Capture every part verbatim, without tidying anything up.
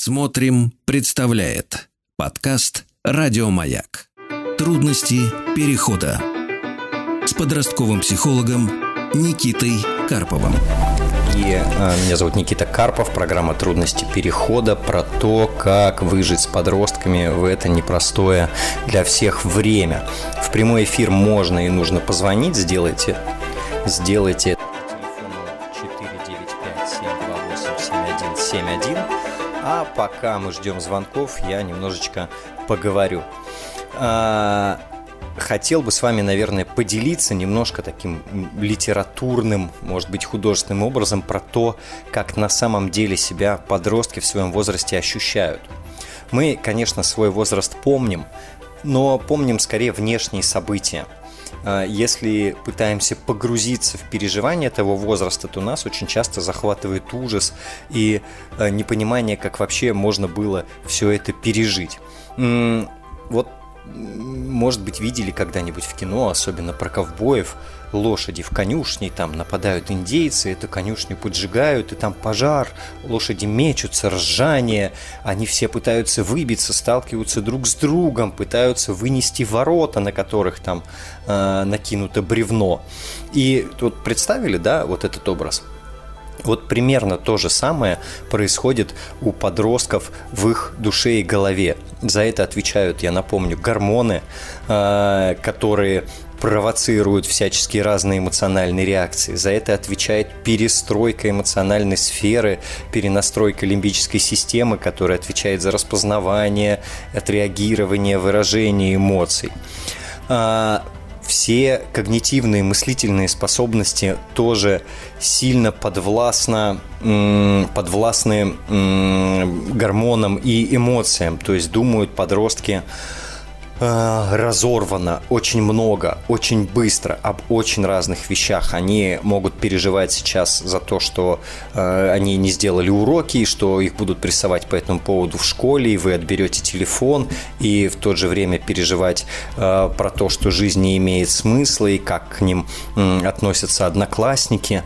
Смотрим представляет подкаст «Радиомаяк. Трудности перехода» с подростковым психологом Никитой Карповым. Меня зовут Никита Карпов, программа «Трудности перехода» про то, как выжить с подростками в это непростое для всех время. В прямой эфир можно и нужно позвонить, сделайте, сделайте это по телефону четыре девять пять семь два восемь семь один семь один. А пока мы ждем звонков, я немножечко поговорю. Хотел бы с вами, наверное, поделиться немножко таким литературным, может быть, художественным образом про то, как на самом деле себя подростки в своем возрасте ощущают. Мы, конечно, свой возраст помним, но помним скорее внешние события. Если пытаемся погрузиться в переживания того возраста, то нас очень часто захватывает ужас и непонимание, как вообще можно было все это пережить. Вот, может быть, видели когда-нибудь в кино, особенно про ковбоев, лошади в конюшне, там нападают индейцы, эту конюшню поджигают, и там пожар, лошади мечутся, ржание, они все пытаются выбиться, сталкиваются друг с другом, пытаются вынести ворота, на которых там э, накинуто бревно. И вот представили, да, вот этот образ? Вот примерно то же самое происходит у подростков в их душе и голове. За это отвечают, я напомню, гормоны, которые провоцируют всяческие разные эмоциональные реакции. За это отвечает перестройка эмоциональной сферы, перенастройка лимбической системы, которая отвечает за распознавание, отреагирование, выражение эмоций. Все когнитивные мыслительные способности тоже сильно подвластны, подвластны гормонам и эмоциям. То есть думают подростки разорвано, очень много, очень быстро, об очень разных вещах. Они могут переживать сейчас за то, что э, они не сделали уроки, что их будут прессовать по этому поводу в школе, и вы отберете телефон, и в то же время переживать э, про то, что жизнь не имеет смысла, и как к ним э, относятся одноклассники.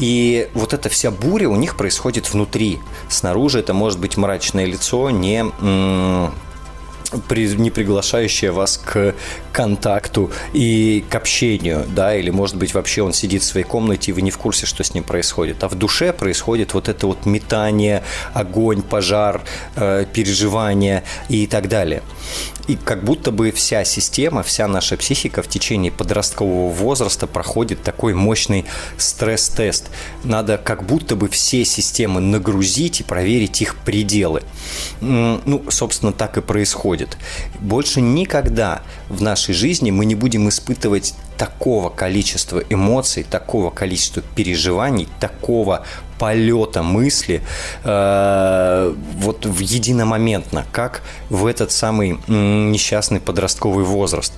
И вот эта вся буря у них происходит внутри. Снаружи это может быть мрачное лицо, не... Э, не приглашающая вас к контакту и к общению, да, или, может быть, вообще он сидит в своей комнате, и вы не в курсе, что с ним происходит. А в душе происходит вот это вот метание, огонь, пожар, э, переживания и так далее. И как будто бы вся система, вся наша психика в течение подросткового возраста проходит такой мощный стресс-тест. Надо как будто бы все системы нагрузить и проверить их пределы. Ну, собственно, так и происходит. Больше никогда в нашей жизни мы не будем испытывать такого количества эмоций, такого количества переживаний, такого полета мысли э, вот в единомоментно, как в этот самый несчастный подростковый возраст.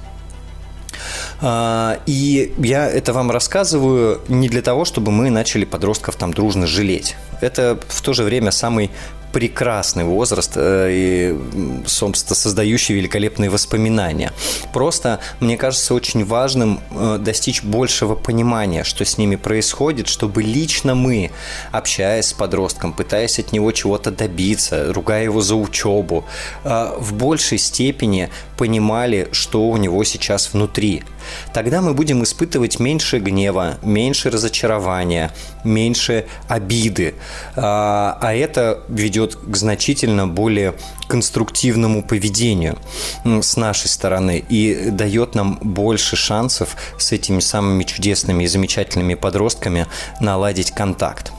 И я это вам рассказываю не для того, чтобы мы начали подростков там дружно жалеть. Это в то же время самый прекрасный возраст и, собственно, создающий великолепные воспоминания. Просто, мне кажется, очень важным достичь большего понимания, что с ними происходит, чтобы лично мы, общаясь с подростком, пытаясь от него чего-то добиться, ругая его за учебу, в большей степени понимали, что у него сейчас внутри. Тогда мы будем испытывать меньше гнева, меньше разочарования, меньше обиды. А это ведет к значительно более конструктивному поведению с нашей стороны и дает нам больше шансов с этими самыми чудесными и замечательными подростками наладить контакт.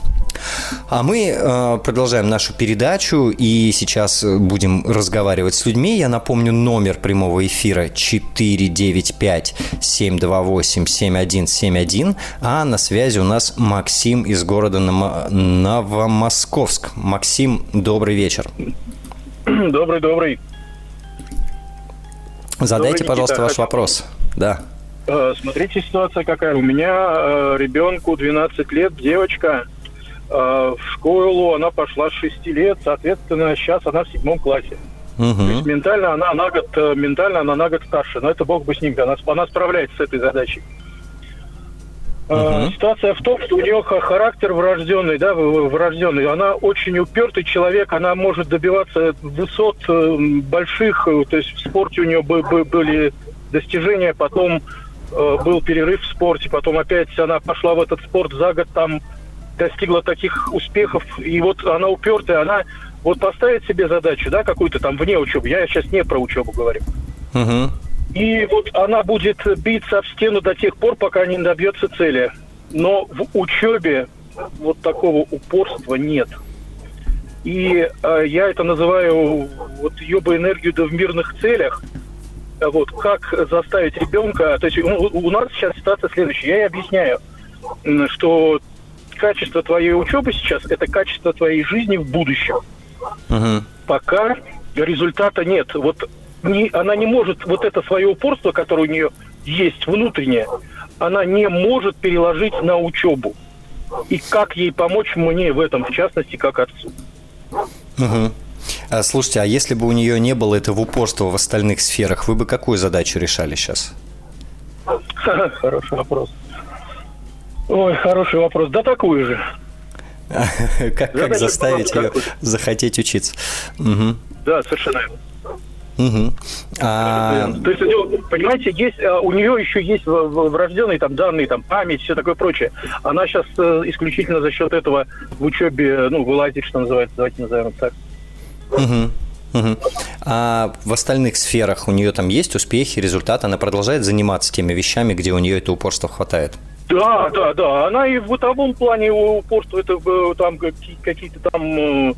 А мы э, продолжаем нашу передачу и сейчас будем разговаривать с людьми. Я напомню, номер прямого эфира четыре девять пять семь два восемь семь один семь один, а на связи у нас Максим из города Новомосковск. Максим, добрый вечер. Добрый-добрый. Задайте, добрый, пожалуйста, ваш вопрос. Да. Э, смотрите, ситуация какая. У меня э, ребенку двенадцать лет, девочка. В школу она пошла с шести лет, соответственно, сейчас она в седьмом классе. Угу. То есть ментально она на год, ментально она на год старше, но это бог бы с ним, она, она справляется с этой задачей. Uh-huh. Ситуация в том, что у нее характер врожденный, да, врожденный. Она очень упертый человек, она может добиваться высот больших, то есть в спорте у нее были достижения, потом был перерыв в спорте, потом опять она пошла в этот спорт за год, там достигла таких успехов, и вот она упертая, она вот поставит себе задачу, да, какую-то там вне учебы, я сейчас не про учебу говорю. Uh-huh. И вот она будет биться об стену до тех пор, пока не добьется цели. Но в учебе вот такого упорства нет. И э, я это называю вот ее бы энергию да в мирных целях. Вот как заставить ребенка... То есть у, у нас сейчас ситуация следующая. Я ей объясняю, что качество твоей учебы сейчас – это качество твоей жизни в будущем. Угу. Пока результата нет. Вот... Не, она не может, вот это свое упорство, которое у нее есть внутреннее, она не может переложить на учебу. И как ей помочь мне в этом, в частности, как отцу? Угу. А, слушайте, а если бы у нее не было этого упорства в остальных сферах, вы бы какую задачу решали сейчас? Хороший вопрос. Ой, хороший вопрос. Да такую же. Как заставить ее захотеть учиться? Да, совершенно верно. Угу. А... То есть, понимаете, есть, у нее еще есть врожденные там данные, там память, все такое прочее. Она сейчас исключительно за счет этого в учебе, ну, вылазит, что называется, давайте назовем так. Угу. Угу. А в остальных сферах у нее там есть успехи, результаты? Она продолжает заниматься теми вещами, где у нее это упорство хватает? Да, да, да. Она и в бытовом плане упорство, это там какие-то там...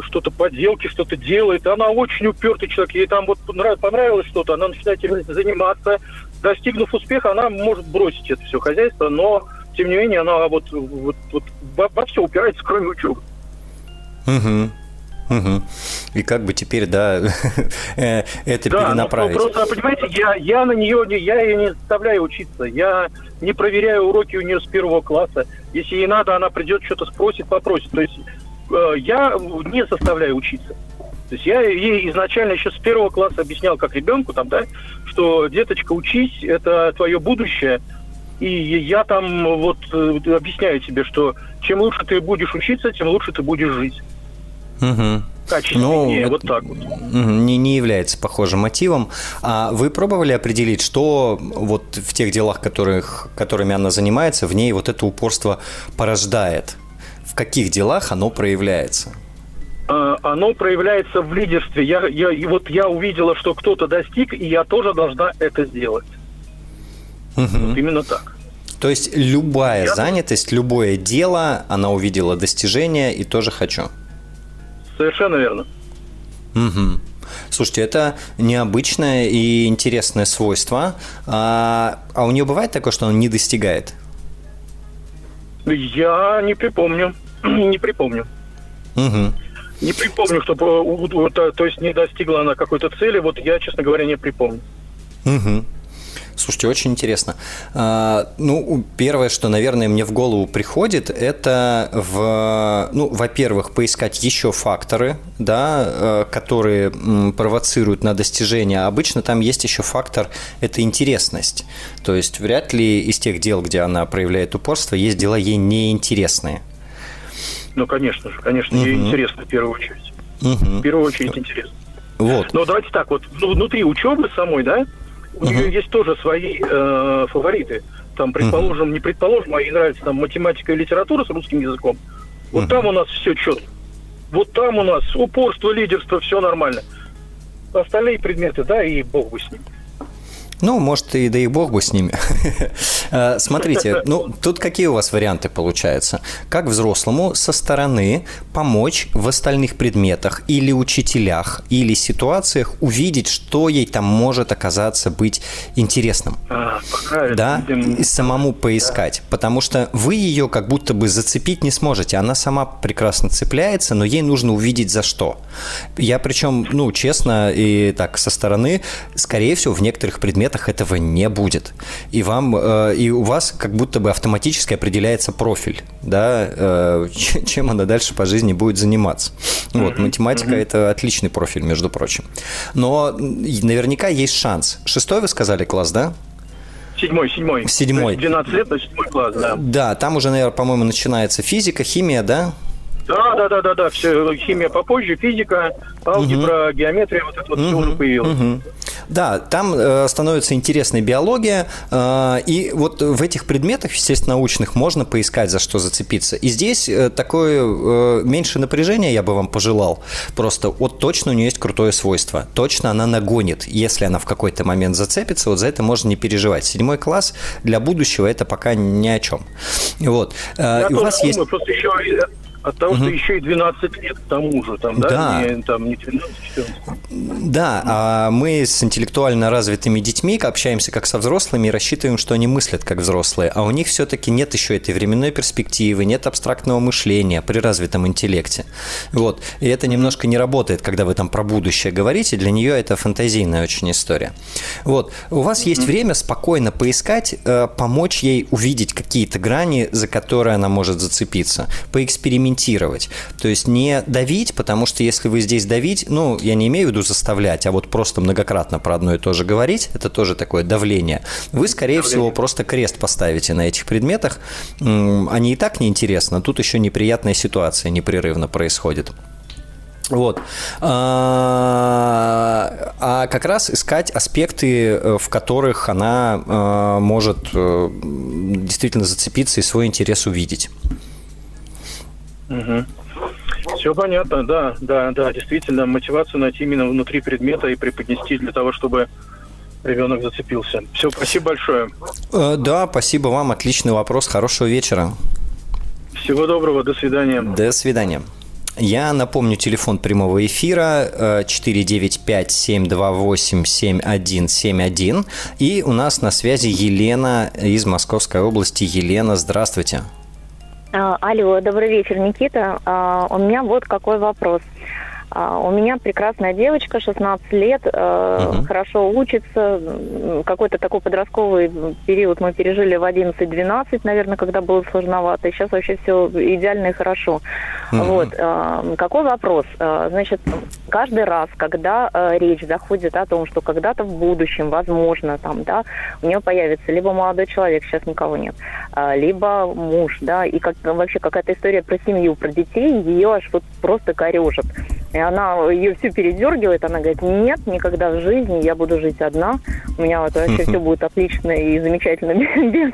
что-то поделки, что-то делает. Она очень упертый человек. Ей там вот понравилось что-то, она начинает заниматься. Достигнув успеха, она может бросить это все хозяйство, но, тем не менее, она вот, вот, вот во все упирается, кроме учебы. Угу. Угу. И как бы теперь, да, это перенаправить. Да, просто, понимаете, я, я на нее, я ее не заставляю учиться. Я не проверяю уроки у нее с первого класса. Если ей надо, она придет, что-то спросит, попросит. То есть... Я не составляю учиться. То есть я ей изначально еще с первого класса объяснял, как ребенку, там, да, что, деточка, учись, это твое будущее. И я там вот объясняю тебе, что чем лучше ты будешь учиться, тем лучше ты будешь жить. Угу. Качественнее, ну, вот так вот. Не, не является похожим мотивом. А вы пробовали определить, что вот в тех делах, которых, которыми она занимается, в ней вот это упорство порождает? В каких делах оно проявляется? Оно проявляется в лидерстве. Я, я, и вот я увидела, что кто-то достиг, и я тоже должна это сделать. Угу. Вот именно так. То есть любая я... занятость, любое дело, она увидела достижение и тоже хочу. Совершенно верно. Угу. Слушайте, это необычное и интересное свойство. А, а у нее бывает такое, что она не достигает? Я не припомню, не припомню. Угу. Не припомню, чтобы, то есть не достигла она какой-то цели, вот я, честно говоря, не припомню. Угу. Слушайте, очень интересно. Ну, первое, что, наверное, мне в голову приходит, это, в, ну, во-первых, поискать еще факторы, да, которые провоцируют на достижение. Обычно там есть еще фактор – это интересность. То есть вряд ли из тех дел, где она проявляет упорство, есть дела ей неинтересные. Ну, конечно же, конечно, ей угу. интересно в первую очередь. Угу. В первую очередь интересно. Вот. Но давайте так, вот внутри учебы самой, да? У uh-huh. нее есть тоже свои э, фавориты. Там, предположим, uh-huh. не предположим, а ей нравится там математика и литература с русским языком. Вот uh-huh. там у нас все четко. Вот там у нас упорство, лидерство, все нормально. Остальные предметы, да, и бог бы с ним. Ну, может, и да и бог бы с ними. Смотрите, ну, тут какие у вас варианты получаются? Как взрослому со стороны помочь в остальных предметах или учителях, или ситуациях увидеть, что ей там может оказаться быть интересным? А, да, и самому поискать. Да. Потому что вы ее как будто бы зацепить не сможете. Она сама прекрасно цепляется, но ей нужно увидеть за что. Я причем, ну, честно, и так со стороны, скорее всего, в некоторых предметах этого не будет. И вам, э, и у вас как будто бы автоматически определяется профиль, да, э, чем она дальше по жизни будет заниматься. Вот, математика – это отличный профиль, между прочим. Но наверняка есть шанс. Шестой, вы сказали, класс, да? Седьмой, седьмой. Седьмой. двенадцать лет, на седьмой класс, да. Да, там уже, наверное, по-моему, начинается физика, химия, да? Да, да, да, да, да, все, химия попозже, физика, алгебра, uh-huh. геометрия, вот это вот uh-huh. все уже появилось. Uh-huh. Да, там э, становится интересной биология, э, и вот в этих предметах, естественно, научных можно поискать, за что зацепиться. И здесь э, такое э, меньше напряжения я бы вам пожелал. Просто вот точно у нее есть крутое свойство. Точно она нагонит, если она в какой-то момент зацепится, вот за это можно не переживать. Седьмой класс для будущего это пока ни о чем. Вот. Э, я тоже у вас думаю, есть... просто еще... От того, угу. что еще и двенадцать лет к тому же, там, да, да. Не, там, не тринадцать, четырнадцать. Да, а мы с интеллектуально развитыми детьми общаемся как со взрослыми и рассчитываем, что они мыслят как взрослые, а у них все-таки нет еще этой временной перспективы, нет абстрактного мышления при развитом интеллекте. Вот. И это немножко не работает, когда вы там про будущее говорите, для нее это фантазийная очень история. Вот. У вас есть время спокойно поискать, помочь ей увидеть какие-то грани, за которые она может зацепиться, поэкспериментировать. То есть не давить, потому что если вы здесь давить, ну, я не имею в виду заставлять, а вот просто многократно про одно и то же говорить, это тоже такое давление. Вы, скорее давление. всего, просто крест поставите на этих предметах. Они и так неинтересны, тут еще неприятная ситуация непрерывно происходит. Вот. А как раз искать аспекты, в которых она может действительно зацепиться и свой интерес увидеть. Угу. Все понятно, да, да, да, действительно, мотивацию найти именно внутри предмета и преподнести для того, чтобы ребенок зацепился. Все, спасибо большое. Э, да, спасибо вам, отличный вопрос, хорошего вечера. Всего доброго, до свидания. До свидания. Я напомню, телефон прямого эфира четыре девять пять семь два восемь семь один семь один, и у нас на связи Елена из Московской области. Елена, здравствуйте. Алло, добрый вечер, Никита. У меня вот какой вопрос. У меня прекрасная девочка, шестнадцать лет, uh-huh. хорошо учится. Какой-то такой подростковый период мы пережили в одиннадцать-двенадцать, наверное, когда было сложновато. И сейчас вообще все идеально и хорошо. Uh-huh. Вот. Какой вопрос? Значит, каждый раз, когда речь заходит о том, что когда-то в будущем, возможно, там, да, у нее появится либо молодой человек, сейчас никого нет, либо муж, да, и как, вообще какая-то история про семью, про детей, ее аж вот просто корежит. И она ее все передергивает, она говорит, нет, никогда в жизни, я буду жить одна, у меня вот вообще все будет отлично и замечательно, без,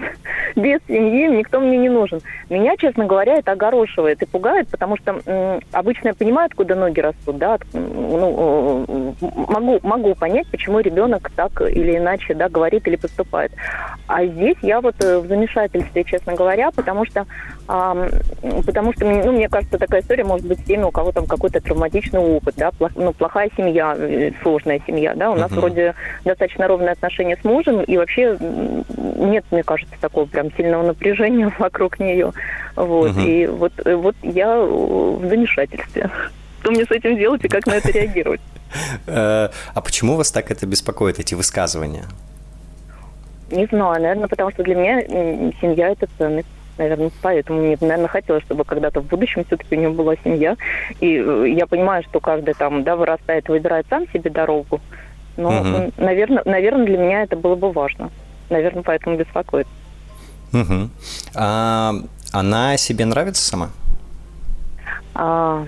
без семьи, никто мне не нужен. Меня, честно говоря, это огорошивает и пугает, потому что м- обычно я понимаю, откуда ноги растут, да, ну, могу, могу понять, почему ребенок так или иначе, да, говорит или поступает. А здесь я вот в замешательстве, честно говоря, потому что, а, потому что ну, мне кажется, такая история может быть с теми, у кого там какой-то травматичный опыт, да, плох, ну, плохая семья, сложная семья, да, у нас uh-huh. вроде достаточно ровные отношения с мужем, и вообще нет, мне кажется, такого прям сильного напряжения вокруг нее, вот, uh-huh. и вот, вот я в замешательстве. Что мне с этим делать и как на это реагировать? А почему вас так это беспокоит, эти высказывания? Не знаю, наверное, потому что для меня семья – это ценность. Наверное, поэтому мне, наверное, хотелось, чтобы когда-то в будущем все-таки у него была семья. И я понимаю, что каждый там, да, вырастает, выбирает сам себе дорогу. Но, угу. наверное, наверное, для меня это было бы важно. Наверное, поэтому беспокоит. Угу. А, она себе нравится сама? А,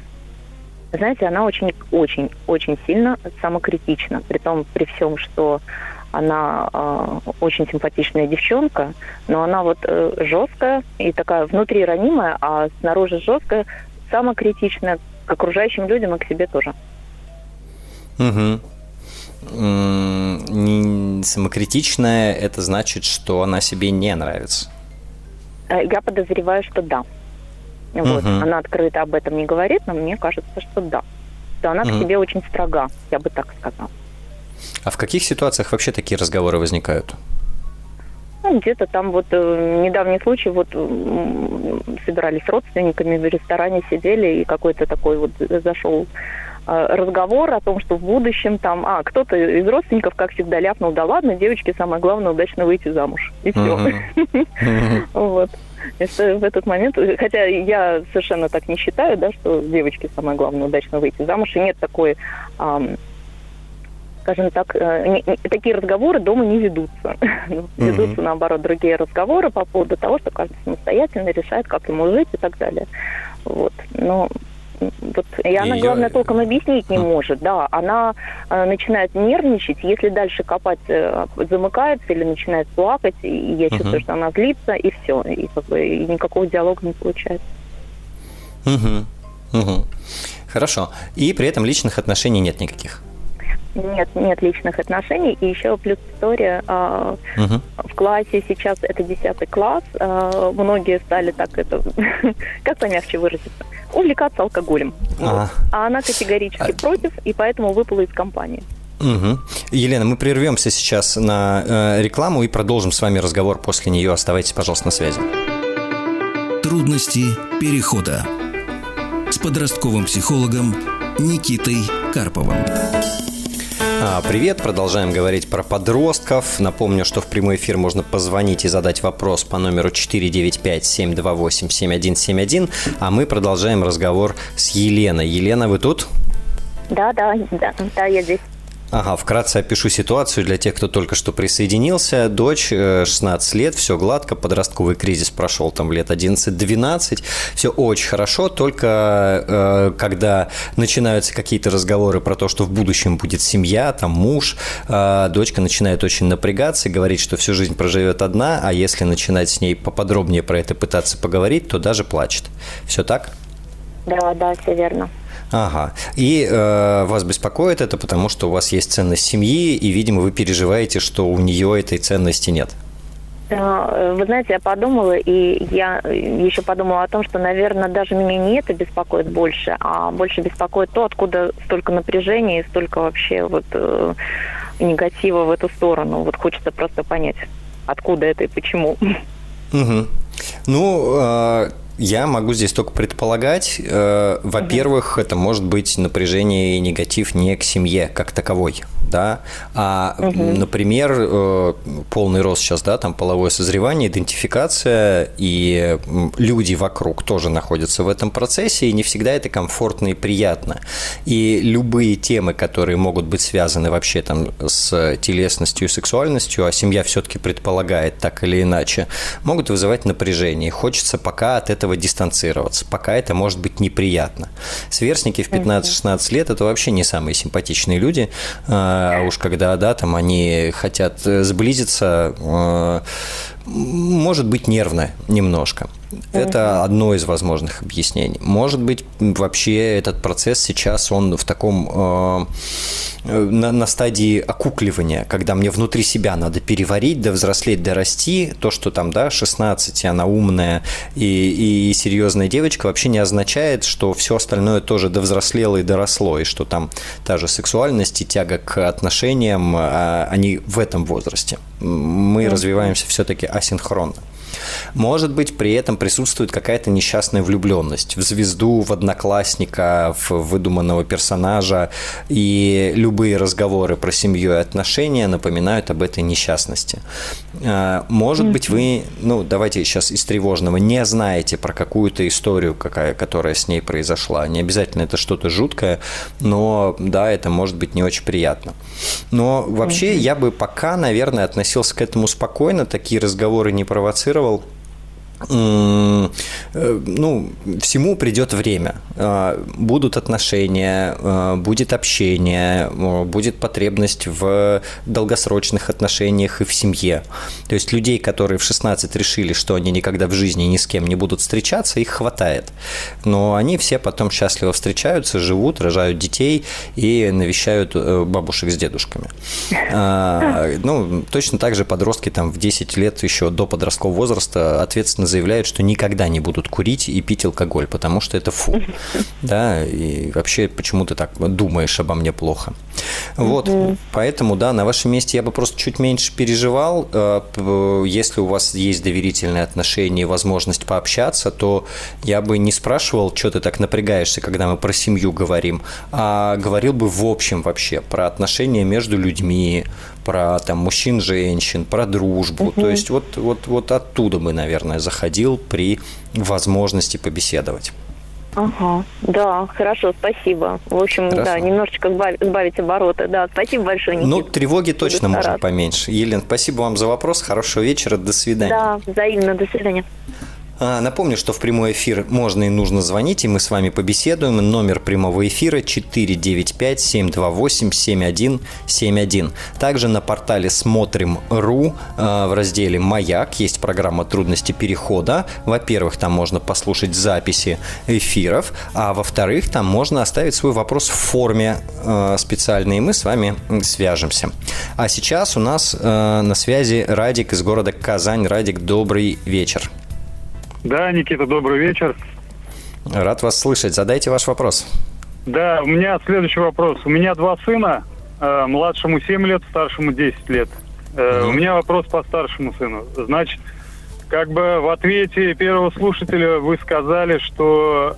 знаете, она очень-очень-очень сильно самокритична. При том, при всем, что... Она э, очень симпатичная девчонка, но она вот э, жесткая и такая внутри ранимая, а снаружи жесткая, самокритичная к окружающим людям и к себе тоже. Угу. М-м- самокритичная, это значит, что она себе не нравится? Я подозреваю, что да. Вот. Угу. Она открыто об этом не говорит, но мне кажется, что да. Что она угу. к себе очень строга, я бы так сказала. А в каких ситуациях вообще такие разговоры возникают? Ну, где-то там вот э, недавний случай, вот э, собирались с родственниками, в ресторане сидели, и какой-то такой вот зашел э, разговор о том, что в будущем там... А, кто-то из родственников, как всегда, ляпнул, да ладно, девочке самое главное удачно выйти замуж. И все. Вот. В этот момент, хотя я совершенно так не считаю, да, что девочке самое главное удачно выйти замуж, и нет такой... скажем так, не, не, такие разговоры дома не ведутся. Mm-hmm. Ведутся, наоборот, другие разговоры по поводу того, что каждый самостоятельно решает, как ему жить и так далее. Вот. Но... Вот, и она, и главное, я... толком объяснить не может, да. Она э, начинает нервничать, если дальше копать, э, замыкается или начинает плакать, и я uh-huh. чувствую, что она злится, и все. И, как бы, и никакого диалога не получается. Uh-huh. Uh-huh. Хорошо. И при этом личных отношений нет никаких? Нет, нет личных отношений. И еще плюс история. Э, uh-huh. В классе сейчас это десятый класс. Э, многие стали так это... Как помягче выразиться? Увлекаться алкоголем. А. а она категорически а. против, и поэтому выпала из компании. Угу. Елена, мы прервемся сейчас на э, рекламу и продолжим с вами разговор после нее. Оставайтесь, пожалуйста, на связи. Трудности перехода с подростковым психологом Никитой Карповым. Привет, продолжаем говорить про подростков. Напомню, что в прямой эфир можно позвонить и задать вопрос по номеру четыре девять пять семь два восемь семь один семь один, а мы продолжаем разговор с Еленой. Елена, вы тут? Да, да, да, да, я здесь. Ага, вкратце опишу ситуацию для тех, кто только что присоединился. Дочь, шестнадцать лет, все гладко, подростковый кризис прошел там лет одиннадцать-двенадцать, все очень хорошо, только э, когда начинаются какие-то разговоры про то, что в будущем будет семья, там муж, э, дочка начинает очень напрягаться и говорит, что всю жизнь проживет одна, а если начинать с ней поподробнее про это пытаться поговорить, то даже плачет. Все так? Да, да, все верно. Ага. И э, вас беспокоит это, потому что у вас есть ценность семьи, и, видимо, вы переживаете, что у нее этой ценности нет. Вы знаете, я подумала, и я еще подумала о том, что, наверное, даже меня не это беспокоит больше, а больше беспокоит то, откуда столько напряжения и столько вообще вот э, негатива в эту сторону. Вот хочется просто понять, откуда это и почему. Угу. Ну... Э... Я могу здесь только предполагать. Во-первых, это может быть напряжение и негатив не к семье как таковой, да, а, угу. например, полный рост сейчас, да, там половое созревание, идентификация, и люди вокруг тоже находятся в этом процессе, и не всегда это комфортно и приятно. И любые темы, которые могут быть связаны вообще там с телесностью и сексуальностью, а семья все-таки предполагает так или иначе, могут вызывать напряжение. Хочется пока от этого дистанцироваться, пока это может быть неприятно. Сверстники в пятнадцать-шестнадцать лет – это вообще не самые симпатичные люди, а уж когда, да, там они хотят сблизиться, может быть, нервно немножко. Это одно из возможных объяснений. Может быть, вообще этот процесс сейчас, он в таком, э, на, на стадии окукливания, когда мне внутри себя надо переварить, да взрослеть, да расти. То, что там, да, шестнадцать, она умная и, и серьезная девочка, вообще не означает, что все остальное тоже довзрослело и доросло, и что там та же сексуальность и тяга к отношениям, а, они в этом возрасте. Мы mm-hmm. развиваемся все-таки асинхронно. Может быть, при этом присутствует какая-то несчастная влюбленность в звезду, в одноклассника, в выдуманного персонажа, и любые разговоры про семью и отношения напоминают об этой несчастности. Может быть, вы, ну, давайте сейчас из тревожного, не знаете про какую-то историю, какая, которая с ней произошла. Не обязательно это что-то жуткое, но, да, это может быть не очень приятно. Но вообще mm-hmm. я бы пока, наверное, относился к этому спокойно, такие разговоры не провоцировал. Ну, всему придет время. Будут отношения, будет общение, будет потребность в долгосрочных отношениях и в семье. То есть людей, которые в шестнадцать решили, что они никогда в жизни ни с кем не будут встречаться, их хватает. Но они все потом счастливо встречаются, живут, рожают детей и навещают бабушек с дедушками. Ну, точно так же подростки там в десять лет еще до подросткового возраста ответственно заявляют, что никогда не будут курить и пить алкоголь, потому что это фу. Да, и вообще, почему ты так думаешь обо мне плохо? Вот, mm-hmm. поэтому, да, на вашем месте я бы просто чуть меньше переживал. Если у вас есть доверительные отношения и возможность пообщаться, то я бы не спрашивал, что ты так напрягаешься, когда мы про семью говорим, а говорил бы в общем вообще про отношения между людьми, про там мужчин-женщин, про дружбу. Mm-hmm. То есть вот, вот, вот оттуда бы, наверное, заходил при возможности побеседовать. Ага, да, хорошо, спасибо. В общем, хорошо. Да, немножечко сбавить обороты. Да, спасибо большое, Никита. Ну, тревоги точно можно поменьше. Елена, спасибо вам за вопрос. Хорошего вечера, до свидания. Да, взаимно, до свидания. Напомню, что в прямой эфир можно и нужно звонить, и мы с вами побеседуем. Номер прямого эфира четыре девять пять семь два восемь семь один семь один. Также на портале смотрим точка ру в разделе «Маяк» есть программа «Трудности перехода». Во-первых, там можно послушать записи эфиров, а во-вторых, там можно оставить свой вопрос в форме специальной, и мы с вами свяжемся. А сейчас у нас на связи Радик из города Казань. Радик, добрый вечер. Да, Никита, добрый вечер. Рад вас слышать. Задайте ваш вопрос. Да, у меня следующий вопрос. У меня два сына. Э, младшему семь лет, старшему десять лет. Э, mm-hmm. У меня вопрос по старшему сыну. Значит, как бы в ответе первого слушателя вы сказали, что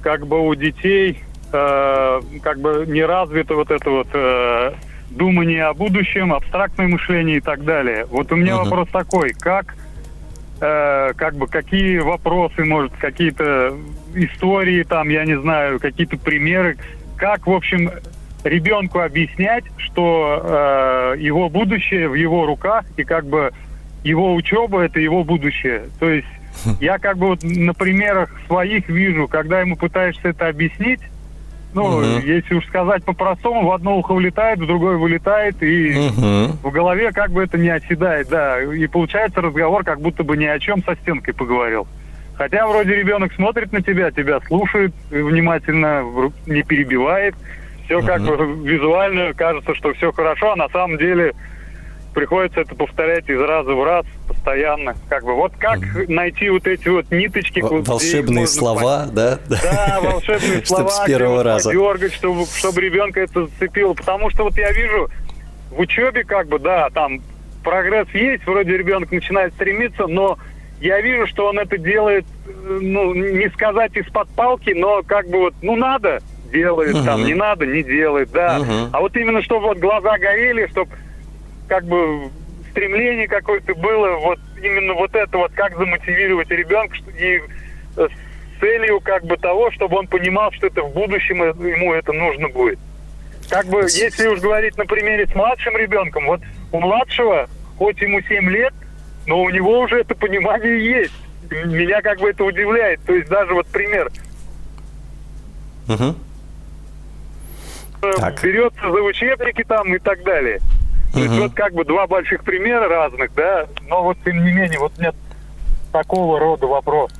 как бы у детей э, как бы не развито вот это вот э, думание о будущем, абстрактное мышление и так далее. Вот у меня mm-hmm. вопрос такой. Как... как бы какие вопросы, может, какие-то истории там, я не знаю, какие-то примеры, как, в общем, ребенку объяснять, что э, его будущее в его руках, и как бы его учеба – это его будущее. То есть я как бы вот на примерах своих вижу, когда ему пытаешься это объяснить, ну, uh-huh. если уж сказать по-простому, в одно ухо влетает, в другое вылетает, и uh-huh. в голове как бы это не оседает, да. И получается разговор, как будто бы ни о чем со стенкой поговорил. Хотя вроде ребенок смотрит на тебя, тебя слушает внимательно, не перебивает. Все uh-huh. как бы визуально кажется, что все хорошо, а на самом деле приходится это повторять из раза в раз, постоянно. Как бы вот как mm. найти вот эти вот ниточки, в- волшебные слова, понять. Да? Да, волшебные слова, чтобы с первого раза дергать, чтобы, чтобы ребенка это зацепило. Потому что вот я вижу, в учебе, как бы, да, там прогресс есть, вроде ребенок начинает стремиться, но я вижу, что он это делает, ну, не сказать из-под палки, но как бы вот, ну, надо, делает, uh-huh. там, не надо, не делает, да. Uh-huh. А вот именно, чтобы вот глаза горели, чтобы как бы стремление какое-то было, вот именно вот это вот, как замотивировать ребенка, и с целью как бы того, чтобы он понимал, что это в будущем ему это нужно будет. Как бы, если уж говорить на примере с младшим ребенком, вот у младшего, хоть ему семь лет, но у него уже это понимание есть. Меня как бы это удивляет. То есть даже вот пример. Угу. Так. Берется за учебники там и так далее. То uh-huh. есть вот как бы два больших примера разных, да, но вот тем не менее вот нет такого рода вопрос.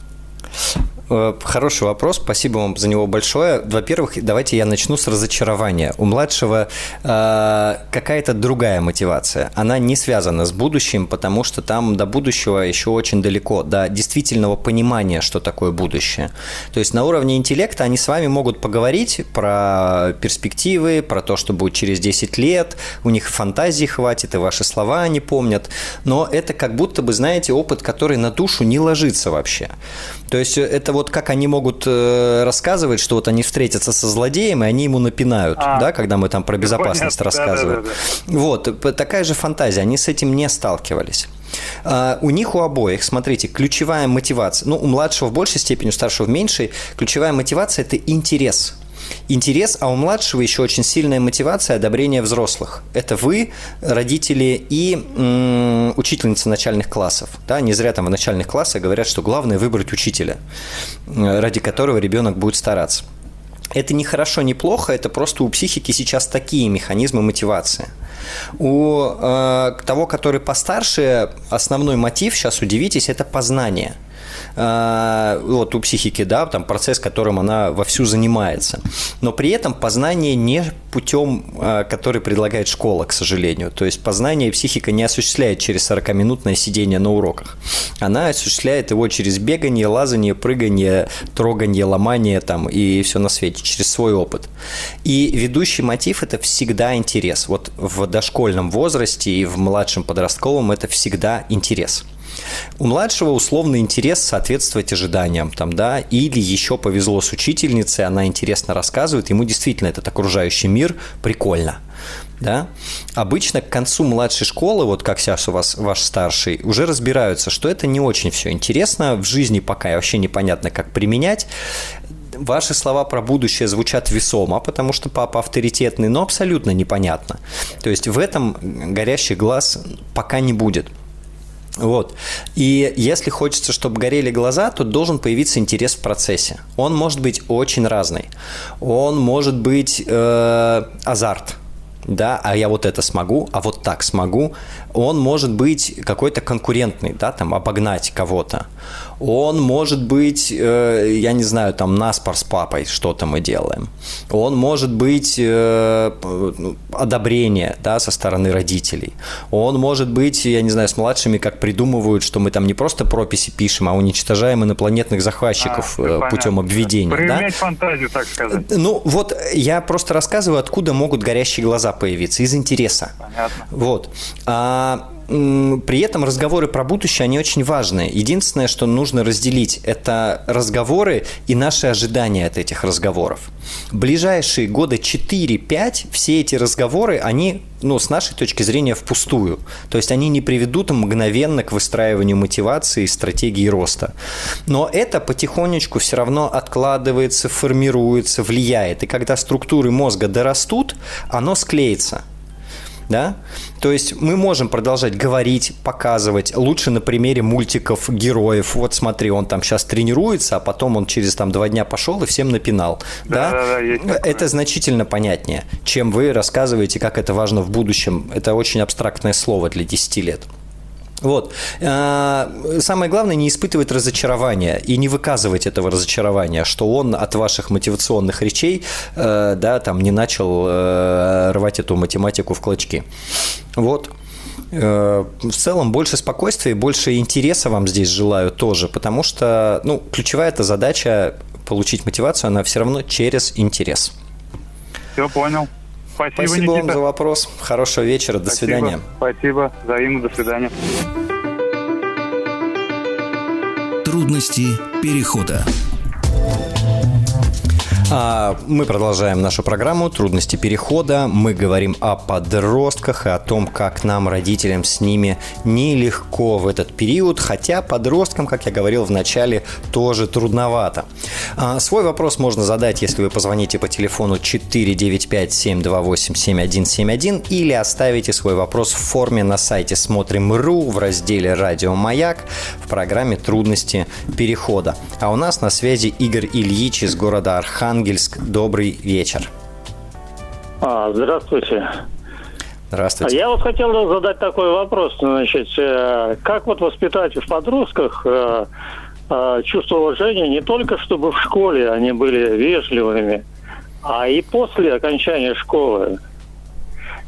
Хороший вопрос, спасибо вам за него большое. Во-первых, давайте я начну с разочарования. У младшего э, какая-то другая мотивация. Она не связана с будущим, потому что там до будущего еще очень далеко, до действительного понимания, что такое будущее. То есть на уровне интеллекта они с вами могут поговорить про перспективы, про то, что будет через десять лет, у них фантазии хватит, и ваши слова они помнят. Но это как будто бы, знаете, опыт, который на душу не ложится вообще. То есть это вот Вот как они могут рассказывать, что вот они встретятся со злодеем, и они ему напинают, а, да, когда мы там про безопасность понятно, рассказываем. Да, да, да, да. Вот, такая же фантазия, они с этим не сталкивались. У них у обоих, смотрите, ключевая мотивация, ну, у младшего в большей степени, у старшего в меньшей, ключевая мотивация – это интерес. Интерес, а у младшего еще очень сильная мотивация одобрения взрослых. Это вы, родители и м- учительницы начальных классов. Да, не зря там в начальных классах говорят, что главное выбрать учителя, ради которого ребенок будет стараться. Это не хорошо, не плохо, это просто у психики сейчас такие механизмы мотивации. У э, того, который постарше, основной мотив, сейчас удивитесь, это познание. Вот у психики, да, там процесс, которым она вовсю занимается. Но при этом познание не путем, который предлагает школа, к сожалению. То есть познание психика не осуществляет через сорокаминутное сидение на уроках. Она осуществляет его через бегание, лазание, прыгание, троганье, ломание там, и все на свете, через свой опыт. И ведущий мотив – это всегда интерес. Вот в дошкольном возрасте и в младшем подростковом это всегда интерес. У младшего условный интерес соответствовать ожиданиям, там, да, или еще повезло с учительницей, она интересно рассказывает, ему действительно этот окружающий мир прикольно. Да? Обычно к концу младшей школы, вот как сейчас у вас ваш старший, уже разбираются, что это не очень все интересно, в жизни пока вообще непонятно, как применять. ваши слова про будущее звучат весомо, потому что папа авторитетный, но абсолютно непонятно. То есть в этом горящий глаз пока не будет. Вот. И если хочется, чтобы горели глаза, то должен появиться интерес в процессе. Он может быть очень разный. Он может быть э, азарт. Да, а я вот это смогу, а вот так смогу. Он может быть какой-то конкурентный, да, там, обогнать кого-то. Он может быть, э, я не знаю, там, наспор с папой что-то мы делаем. Он может быть э, одобрение, да, со стороны родителей. Он может быть, я не знаю, с младшими, как придумывают, что мы там не просто прописи пишем, а уничтожаем инопланетных захватчиков а, э, путем обведения. Проявлять, да? Фантазию, так сказать. Ну, вот я просто рассказываю, откуда могут горящие глаза появиться, из интереса. Понятно. Вот. А, при этом разговоры про будущее, они очень важны. Единственное, что нужно разделить, это разговоры и наши ожидания от этих разговоров. Ближайшие года четыре-пять все эти разговоры, они, ну, с нашей точки зрения, впустую. То есть они не приведут мгновенно к выстраиванию мотивации и стратегии роста. Но это потихонечку все равно откладывается, формируется, влияет. И когда структуры мозга дорастут, оно склеится. Да? То есть мы можем продолжать говорить, показывать. Лучше на примере мультиков, героев. Вот смотри, он там сейчас тренируется, а потом он через там, два дня пошел и всем напинал. Да, да? Да, да, есть такое. Это значительно понятнее, чем вы рассказываете, как это важно в будущем. Это очень абстрактное слово для десяти лет. Вот. Самое главное, не испытывать разочарования и не выказывать этого разочарования, что он от ваших мотивационных речей, да, там, не начал рвать эту математику в клочки. Вот. В целом, больше спокойствия и больше интереса вам здесь желаю тоже, потому что, ну, ключевая-то задача получить мотивацию, она все равно через интерес. Все понял. Спасибо, Спасибо вам за вопрос. Хорошего вечера. До Спасибо. Свидания. Спасибо. Взаимно. До свидания. Трудности перехода. Мы продолжаем нашу программу «Трудности перехода». Мы говорим о подростках и о том, как нам, родителям, с ними нелегко в этот период. Хотя подросткам, как я говорил в начале, тоже трудновато. Свой вопрос можно задать, если вы позвоните по телефону четыре девять пять семь два восемь семь один семь один или оставите свой вопрос в форме на сайте «Смотрим.ру» в разделе «Радиомаяк» в программе «Трудности перехода». А у нас на связи Игорь Ильич из города Архангельск. Добрый вечер. А, здравствуйте. Здравствуйте. Я вот хотел задать такой вопрос. Значит, как вот воспитать в подростках чувство уважения не только чтобы в школе они были вежливыми, а и после окончания школы?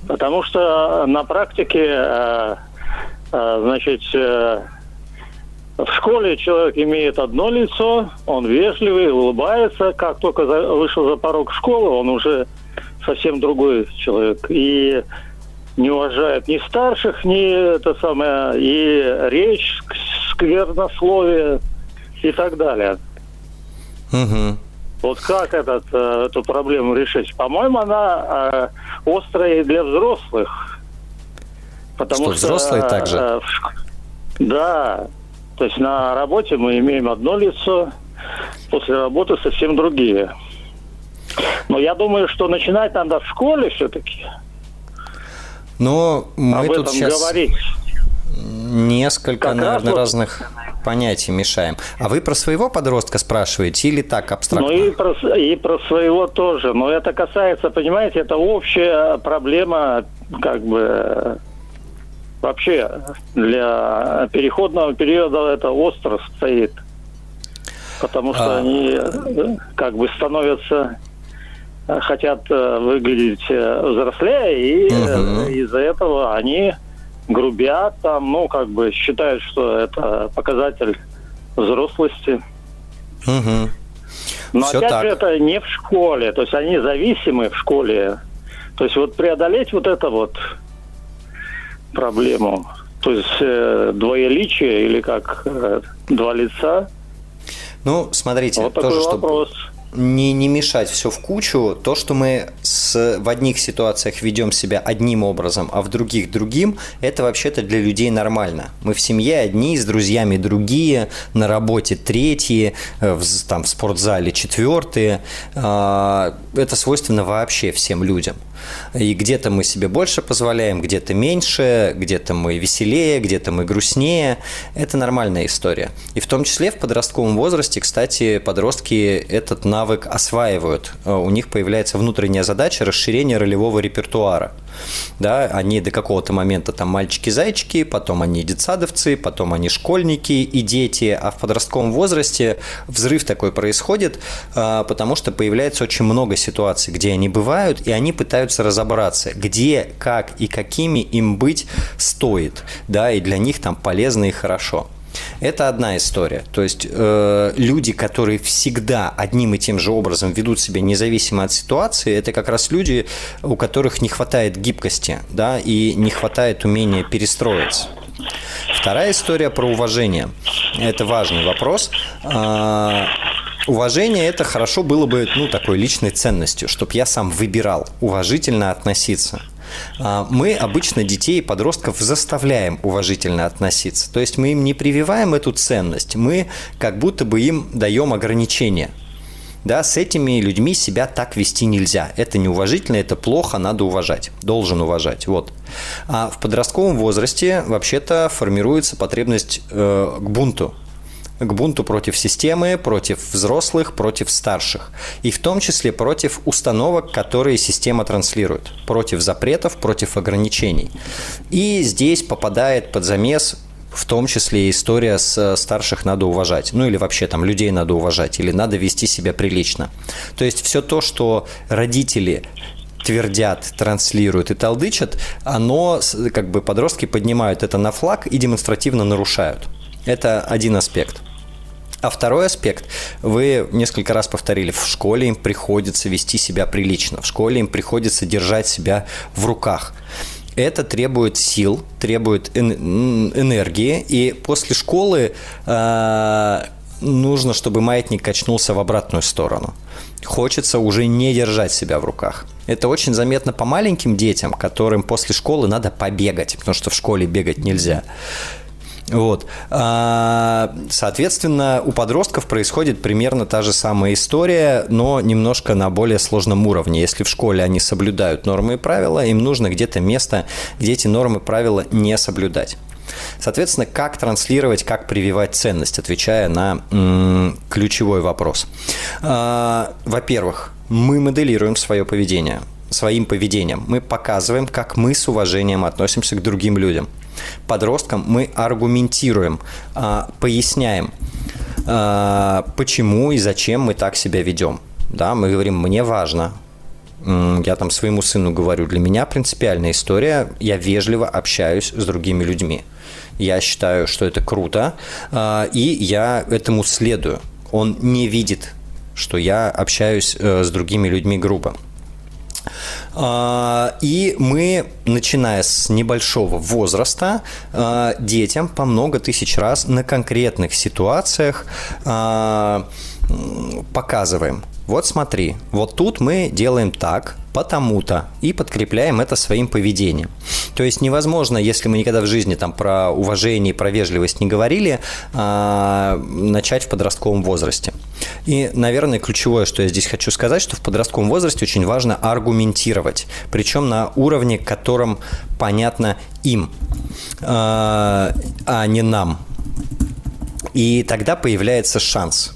Потому что на практике, значит, в школе человек имеет одно лицо, он вежливый, улыбается. Как только за, вышел за порог школы, он уже совсем другой человек. И не уважает ни старших, ни это самое, и речь, сквернословие и так далее. Угу. Вот как этот, эту проблему решить? По-моему, она острая и для взрослых. Потому что, что взрослые также? Да. То есть на работе мы имеем одно лицо, после работы совсем другие. Но я думаю, что начинать надо в школе все-таки. Но мы об тут этом сейчас говорить. Несколько, как наверное, разных вот... понятий мешаем. А вы про своего подростка спрашиваете или так абстрактно? Ну и про, и про своего тоже. Но это касается, понимаете, это общая проблема, как бы... Вообще для переходного периода это остро стоит, потому что а... они как бы становятся, хотят выглядеть взрослее, и угу. из-за этого они грубят, там, ну, как бы считают, что это показатель взрослости. Угу. Но Все опять так. же это не в школе, то есть они зависимы в школе. То есть вот преодолеть вот это вот проблему, то есть э, двоеличие или как э, два лица. Ну, смотрите, вот тоже, чтобы, не, не мешать все в кучу. То, что мы с, в одних ситуациях ведем себя одним образом, а в других другим, это вообще-то для людей нормально. Мы в семье одни, с друзьями другие, на работе третьи, в, там, в спортзале четвертые. Это свойственно вообще всем людям. И где-то мы себе больше позволяем, где-то меньше, где-то мы веселее, где-то мы грустнее. Это нормальная история. И в том числе в подростковом возрасте, кстати, подростки этот навык осваивают. У них появляется внутренняя задача расширения ролевого репертуара. Да, они до какого-то момента там мальчики-зайчики, потом они детсадовцы, потом они школьники и дети. А в подростковом возрасте взрыв такой происходит, потому что появляется очень много ситуаций, где они бывают, и они пытаются разобраться, где, как и какими им быть стоит, да, и для них там полезно и хорошо. Это одна история. То есть э, люди, которые всегда одним и тем же образом ведут себя независимо от ситуации, это как раз люди, у которых не хватает гибкости, да, и не хватает умения перестроиться. Вторая история про уважение. Это важный вопрос. Э, уважение – это хорошо было бы, ну, такой личной ценностью, чтобы я сам выбирал уважительно относиться. Мы обычно детей и подростков заставляем уважительно относиться. То есть мы им не прививаем эту ценность, мы как будто бы им даем ограничения. Да, с этими людьми себя так вести нельзя. Это неуважительно, это плохо, надо уважать. Должен уважать. Вот. А в подростковом возрасте вообще-то формируется потребность э, к бунту. К бунту против системы, против взрослых, против старших. И в том числе против установок, которые система транслирует. Против запретов, против ограничений. И здесь попадает под замес в том числе история с старших надо уважать. Ну или вообще там людей надо уважать. Или надо вести себя прилично. То есть все то, что родители твердят, транслируют и толдычат, оно, как бы подростки поднимают это на флаг и демонстративно нарушают. Это один аспект. А второй аспект, вы несколько раз повторили, в школе им приходится вести себя прилично, в школе им приходится держать себя в руках. Это требует сил, требует энергии, и после школы э, нужно, чтобы маятник качнулся в обратную сторону. Хочется уже не держать себя в руках. Это очень заметно по маленьким детям, которым после школы надо побегать, потому что в школе бегать нельзя. Вот. Соответственно, у подростков происходит примерно та же самая история, но немножко на более сложном уровне. Если в школе они соблюдают нормы и правила, им нужно где-то место, где эти нормы и правила не соблюдать. Соответственно, как транслировать, как прививать ценность, отвечая на м- ключевой вопрос. Во-первых, мы моделируем свое поведение, своим поведением. Мы показываем, как мы с уважением относимся к другим людям. Подросткам мы аргументируем, поясняем, почему и зачем мы так себя ведем. Да, мы говорим, мне важно. Я там своему сыну говорю, для меня принципиальная история, я вежливо общаюсь с другими людьми. Я считаю, что это круто, и я этому следую. Он не видит, что я общаюсь с другими людьми грубо. И мы, начиная с небольшого возраста, детям по много тысяч раз на конкретных ситуациях показываем. Вот смотри, вот тут мы делаем так, потому-то, и подкрепляем это своим поведением. То есть невозможно, если мы никогда в жизни там про уважение и про вежливость не говорили, а, начать в подростковом возрасте. И, наверное, ключевое, что я здесь хочу сказать, что в подростковом возрасте очень важно аргументировать, причем на уровне, которым понятно им, а, а не нам. И тогда появляется шанс.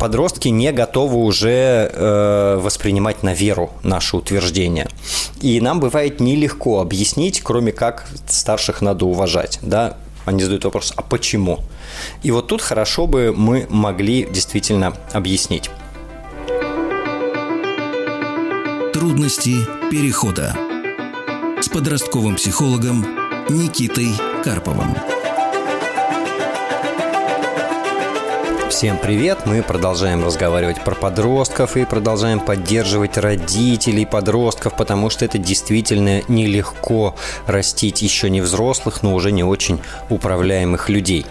Подростки не готовы уже э, воспринимать на веру наши утверждения. И нам бывает нелегко объяснить, кроме как старших надо уважать. Да? Они задают вопрос, а почему? И вот тут хорошо бы мы могли действительно объяснить. Трудности перехода с подростковым психологом Никитой Карповым. Всем привет! Мы продолжаем разговаривать про подростков и продолжаем поддерживать родителей подростков, потому что это действительно нелегко растить еще не взрослых, но уже не очень управляемых людей.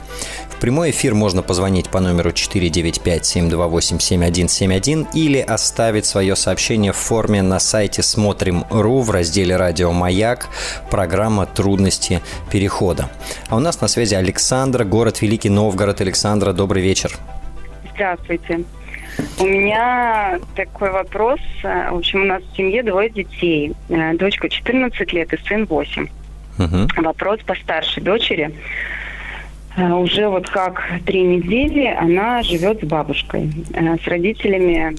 В прямой эфир можно позвонить по номеру четыре девять пять семь два восемь семь один семь один или оставить свое сообщение в форме на сайте смотрим точка ру в разделе «Радиомаяк», программа «Трудности перехода». А у нас на связи Александр, город Великий Новгород. Александра, добрый вечер. Здравствуйте. У меня такой вопрос. В общем, у нас в семье двое детей. Дочка четырнадцать лет и сын восемь. Угу. Вопрос по старшей дочери. Уже вот как три недели она живет с бабушкой. С родителями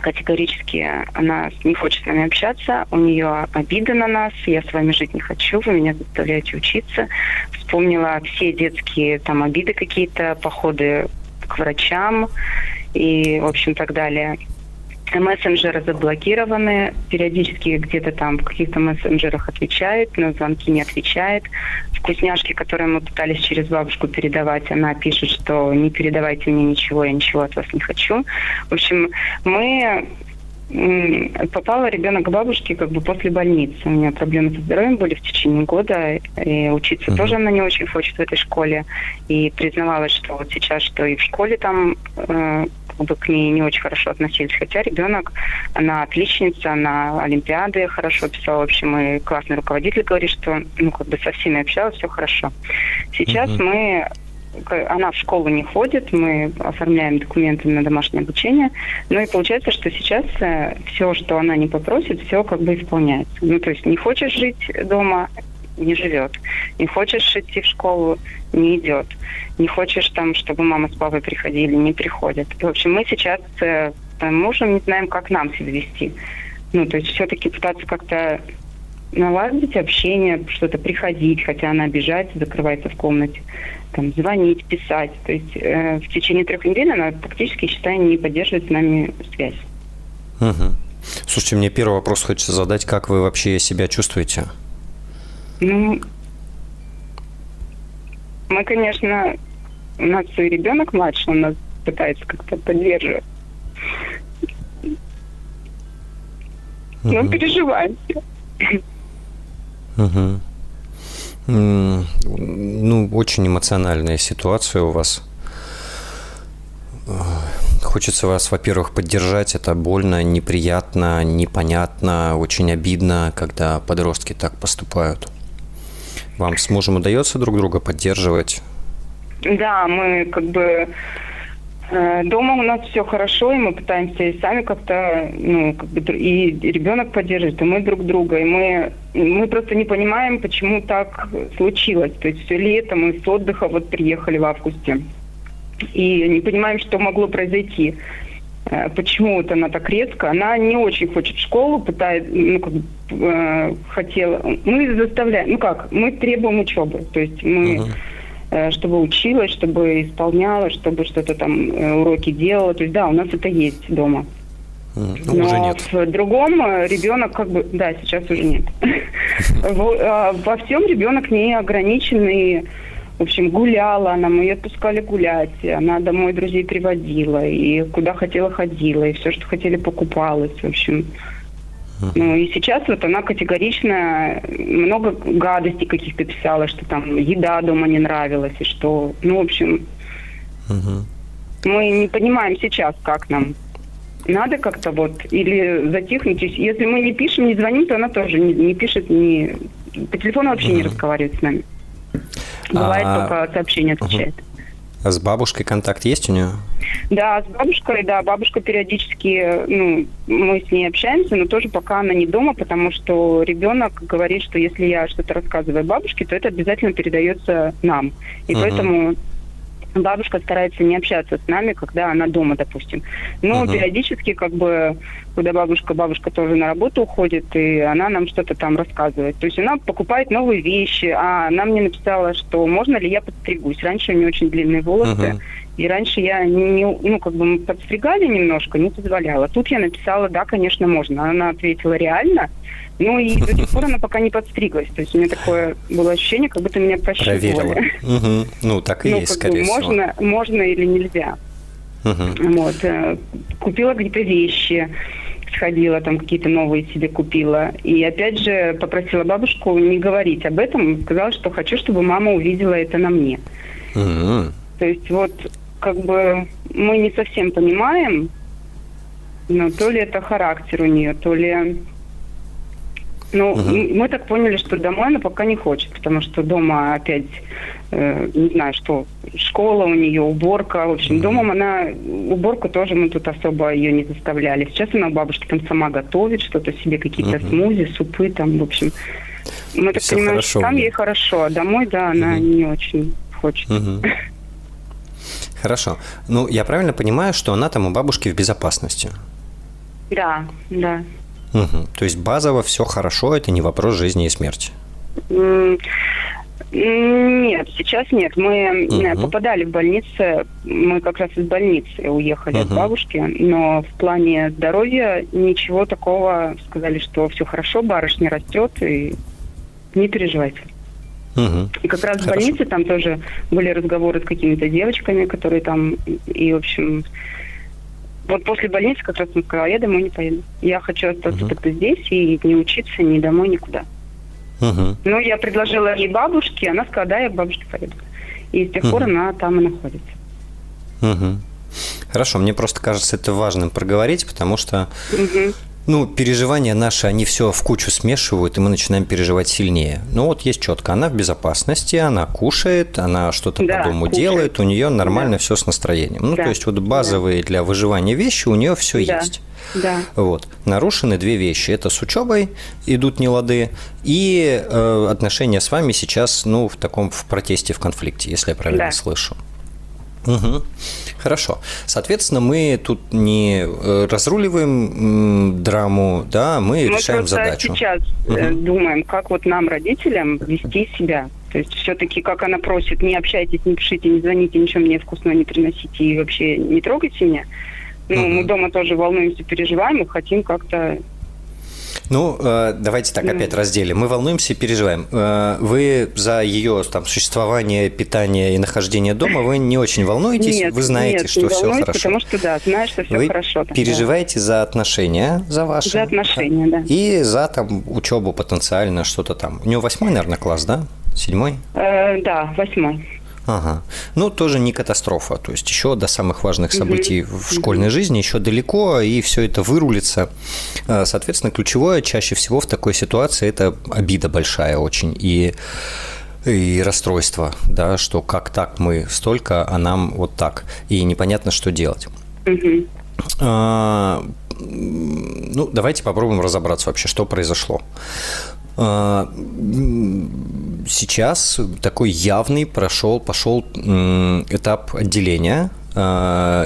категорически она не хочет с нами общаться. У нее обида на нас. Я с вами жить не хочу. Вы меня заставляете учиться. Вспомнила все детские там обиды какие-то, походы к врачам и, в общем, так далее. Мессенджеры заблокированы, периодически где-то там в каких-то мессенджерах отвечает, на звонки не отвечает. Вкусняшки, которые мы пытались через бабушку передавать, она пишет, что не передавайте мне ничего, я ничего от вас не хочу. В общем, мы... Попала ребенок к бабушке как бы после больницы. У нее проблемы со здоровьем были в течение года. И учиться uh-huh. тоже она не очень хочет в этой школе. И признавалась, что вот сейчас, что и в школе там э, как бы к ней не очень хорошо относились. Хотя ребенок, она отличница, она олимпиады хорошо писала. В общем, и классный руководитель говорит, что ну как бы со всеми общалась, все хорошо. Сейчас uh-huh. мы... Она в школу не ходит, мы оформляем документы на домашнее обучение. Ну и получается, что сейчас все, что она не попросит, все как бы исполняется. Ну то есть не хочешь жить дома – не живет. Не хочешь идти в школу – не идет. Не хочешь там, чтобы мама с папой приходили – не приходят. И, в общем, мы сейчас с мужем не знаем, как нам себя вести. Ну то есть все-таки пытаться как-то наладить общение, что-то приходить, хотя она обижается, закрывается в комнате, там, звонить, писать. То есть э, в течение трех недель она практически, считай, не поддерживает с нами связь. Угу. Слушайте, мне первый вопрос хочется задать. Как вы вообще себя чувствуете? Ну, мы, конечно, у нас и ребенок младший, он нас пытается как-то поддерживать. Угу. Но переживаем. Угу. Ну, очень эмоциональная ситуация у вас. Хочется вас, во-первых, поддержать. Это больно, неприятно, непонятно, очень обидно, когда подростки так поступают. Вам с мужем удается друг друга поддерживать? Да, мы как бы... Дома у нас все хорошо, и мы пытаемся и сами как-то, ну, как бы, и ребенок поддерживает, и мы друг друга, и мы, мы просто не понимаем, почему так случилось. То есть все лето мы с отдыха вот приехали в августе, и не понимаем, что могло произойти. Почему вот она так резко? Она не очень хочет в школу, пытает, ну, как, э, хотела. Мы заставляем, ну как, мы требуем учебы, то есть мы... Uh-huh. чтобы училась, чтобы исполняла, чтобы что-то там, уроки делала. То есть, да, у нас это есть дома. Ну, но уже нет. В другом ребенок как бы... Да, сейчас уже нет. Во всем ребенок не ограничен. И, в общем, гуляла она, мы ее отпускали гулять. Она домой друзей приводила. И куда хотела, ходила. И все, что хотели, покупалось. В общем... Ну, и сейчас вот она категорично много гадостей каких-то писала, что там еда дома не нравилась, и что... Ну, в общем, угу. мы не понимаем сейчас, как нам. Надо как-то вот или затихнуть. Если мы не пишем, не звоним, то она тоже не, не пишет, не... По телефону вообще угу. не разговаривает с нами. Бывает, а... только сообщение отвечает. Угу. А с бабушкой контакт есть у нее? Да, с бабушкой, да. Бабушка периодически, ну, мы с ней общаемся, но тоже пока она не дома, потому что ребенок говорит, что если я что-то рассказываю бабушке, то это обязательно передается нам. И uh-huh. поэтому бабушка старается не общаться с нами, когда она дома, допустим. Но uh-huh. периодически, как бы, когда бабушка, бабушка тоже на работу уходит, и она нам что-то там рассказывает. То есть она покупает новые вещи, а она мне написала, что можно ли я подстригусь. Раньше у нее очень длинные волосы. Uh-huh. И раньше я, не, ну, как бы мы подстригали немножко, не позволяла. Тут я написала, да, конечно, можно. Она ответила, реально. Ну, и до сих пор она пока не подстриглась. То есть у меня такое было ощущение, как будто меня прощупывали. Угу. Ну, так и ну, есть, скорее всего. Можно, можно или нельзя. Угу. Вот. Купила где-то вещи, сходила, там какие-то новые себе купила. И опять же попросила бабушку не говорить об этом. Сказала, что хочу, чтобы мама увидела это на мне. Угу. То есть вот как бы мы не совсем понимаем, но то ли это характер у нее, то ли... Ну, uh-huh. мы так поняли, что домой она пока не хочет, потому что дома опять, э, не знаю, что, школа у нее, уборка. В общем, uh-huh. домом она, уборку тоже мы тут особо ее не заставляли. Сейчас она у бабушки там сама готовит что-то себе, какие-то uh-huh. смузи, супы там, в общем. Мы так все понимаем, что там ей хорошо, а домой, да, она uh-huh. не очень хочет. Uh-huh. Хорошо. Ну, я правильно понимаю, что она там у бабушки в безопасности? Да, да. Угу. То есть базово все хорошо, это не вопрос жизни и смерти? Нет, сейчас нет. Мы угу. попадали в больницу, мы как раз из больницы уехали угу. от бабушки, но в плане здоровья ничего такого, сказали, что все хорошо, барышня растет, и не переживайте. Угу. И как раз Хорошо. В больнице там тоже были разговоры с какими-то девочками, которые там, и, в общем... Вот после больницы как раз он сказал, я домой не поеду. Я хочу остаться угу. только здесь и не учиться ни домой, никуда. Угу. Ну, я предложила ей бабушке, она сказала, да, я к бабушке поеду. И с тех угу. пор она там и находится. Угу. Хорошо, мне просто кажется это важным проговорить, потому что... Угу. Ну, переживания наши, они все в кучу смешивают, и мы начинаем переживать сильнее. Ну, вот есть четко, она в безопасности, она кушает, она что-то да, по дому кушает. Делает, у нее нормально да. все с настроением. Ну, да. то есть вот базовые да. для выживания вещи у нее все да. есть. Да. Вот. Нарушены две вещи. Это с учебой идут нелады, и э, отношения с вами сейчас, ну, в таком в протесте, в конфликте, если я правильно да. слышу. Угу. Хорошо. Соответственно, мы тут не разруливаем драму, да, мы, мы решаем задачу. Мы сейчас угу. думаем, как вот нам, родителям, вести себя. То есть все-таки, как она просит, не общайтесь, не пишите, не звоните, ничего мне вкусного не приносите и вообще не трогайте меня. Ну, угу. мы дома тоже волнуемся, переживаем и хотим как-то... Ну, давайте так опять разделим. Мы волнуемся и переживаем. Вы за ее там существование, питание и нахождение дома вы не очень волнуетесь, нет, вы знаете, нет, что все хорошо. Потому что да, знаешь, что все вы хорошо. Вы переживаете да. за отношения, за ваши. За отношения, да. И за там учебу потенциально что-то там. У нее восьмой, наверное, класс, да? Седьмой? Э, да, восьмой. Ага. Ну, тоже не катастрофа. То есть еще до самых важных событий mm-hmm. в школьной mm-hmm. жизни еще далеко, и все это вырулится. Соответственно, ключевое чаще всего в такой ситуации – это обида большая очень и, и расстройство, да, что как так мы столько, а нам вот так. И непонятно, что делать. Mm-hmm. А, ну, давайте попробуем разобраться вообще, что произошло. Сейчас такой явный прошел, пошел этап отделения,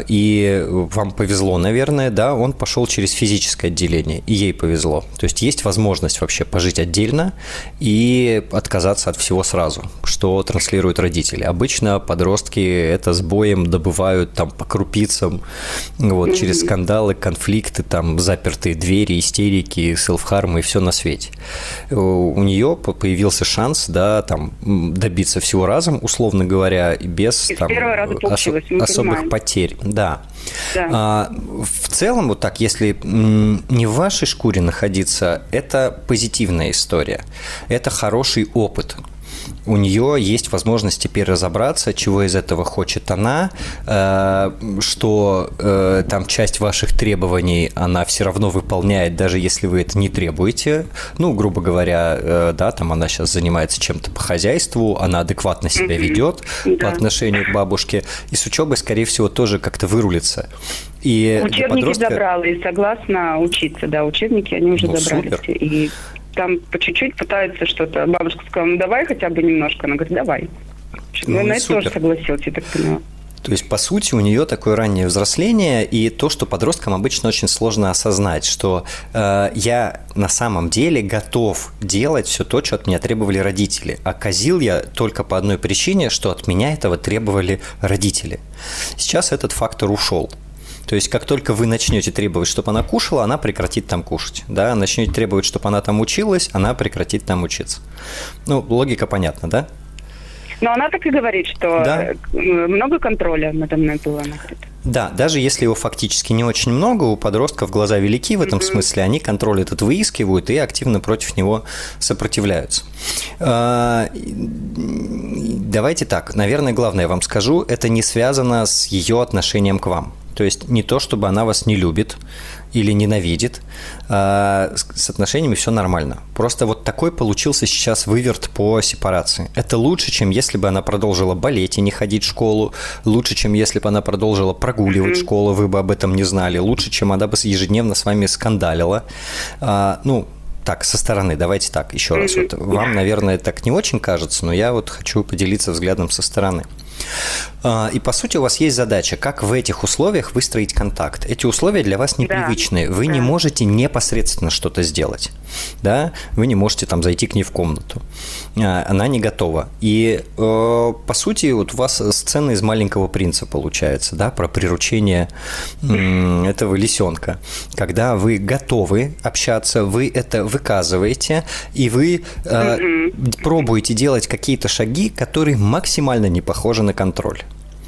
и вам повезло, наверное, да, он пошел через физическое отделение, и ей повезло. То есть есть возможность вообще пожить отдельно и отказаться от всего сразу, что транслируют родители. Обычно подростки это с боем добывают там по крупицам, вот, через скандалы, конфликты, там, запертые двери, истерики, селф-харм и все на свете. У нее появился шанс, да, там, добиться всего разом, условно говоря, без там, ос- особых потерь, да. да. А, в целом, вот так, если не в вашей шкуре находиться, это позитивная история. Это хороший опыт. У нее есть возможность теперь разобраться, чего из этого хочет она, э, что э, там часть ваших требований она все равно выполняет, даже если вы это не требуете. Ну, грубо говоря, э, да, там она сейчас занимается чем-то по хозяйству, она адекватно себя mm-hmm. ведет да. по отношению к бабушке, и с учебой, скорее всего, тоже как-то вырулится. И учебники подростка... забрала, и согласна учиться, да, учебники они уже ну, забрались. Супер. И... Там по чуть-чуть пытаются что-то. Бабушка сказала, ну давай хотя бы немножко. Она говорит, давай. Ну, она супер. Это тоже согласилась, я так поняла. То есть, по сути, у нее такое раннее взросление и то, что подросткам обычно очень сложно осознать, что э, я на самом деле готов делать все то, что от меня требовали родители. А козил я только по одной причине, что от меня этого требовали родители. Сейчас этот фактор ушел. То есть, как только вы начнете требовать, чтобы она кушала, она прекратит там кушать. Да? Начнете требовать, чтобы она там училась, она прекратит там учиться. Ну, логика понятна, да? Но она так и говорит, что да? много контроля надо мной было. Да, даже если его фактически не очень много, у подростков глаза велики в этом mm-hmm. смысле, они контроль этот выискивают и активно против него сопротивляются. Давайте так, наверное, главное я вам скажу, это не связано с ее отношением к вам. То есть не то, чтобы она вас не любит или ненавидит, а с отношениями все нормально. Просто вот такой получился сейчас выверт по сепарации. Это лучше, чем если бы она продолжила болеть и не ходить в школу, лучше, чем если бы она продолжила прогуливать mm-hmm. школу, вы бы об этом не знали, лучше, чем она бы ежедневно с вами скандалила. А, ну, так, со стороны, давайте так, еще mm-hmm. раз. Вот вам, наверное, так не очень кажется, но я вот хочу поделиться взглядом со стороны. И, по сути, у вас есть задача, как в этих условиях выстроить контакт. Эти условия для вас непривычные. Вы не можете непосредственно что-то сделать. Да? Вы не можете там зайти к ней в комнату. Она не готова. И, по сути, вот у вас сцена из «Маленького принца» получается, да, про приручение этого лисенка. Когда вы готовы общаться, вы это выказываете, и вы пробуете делать какие-то шаги, которые максимально не похожи на контроль.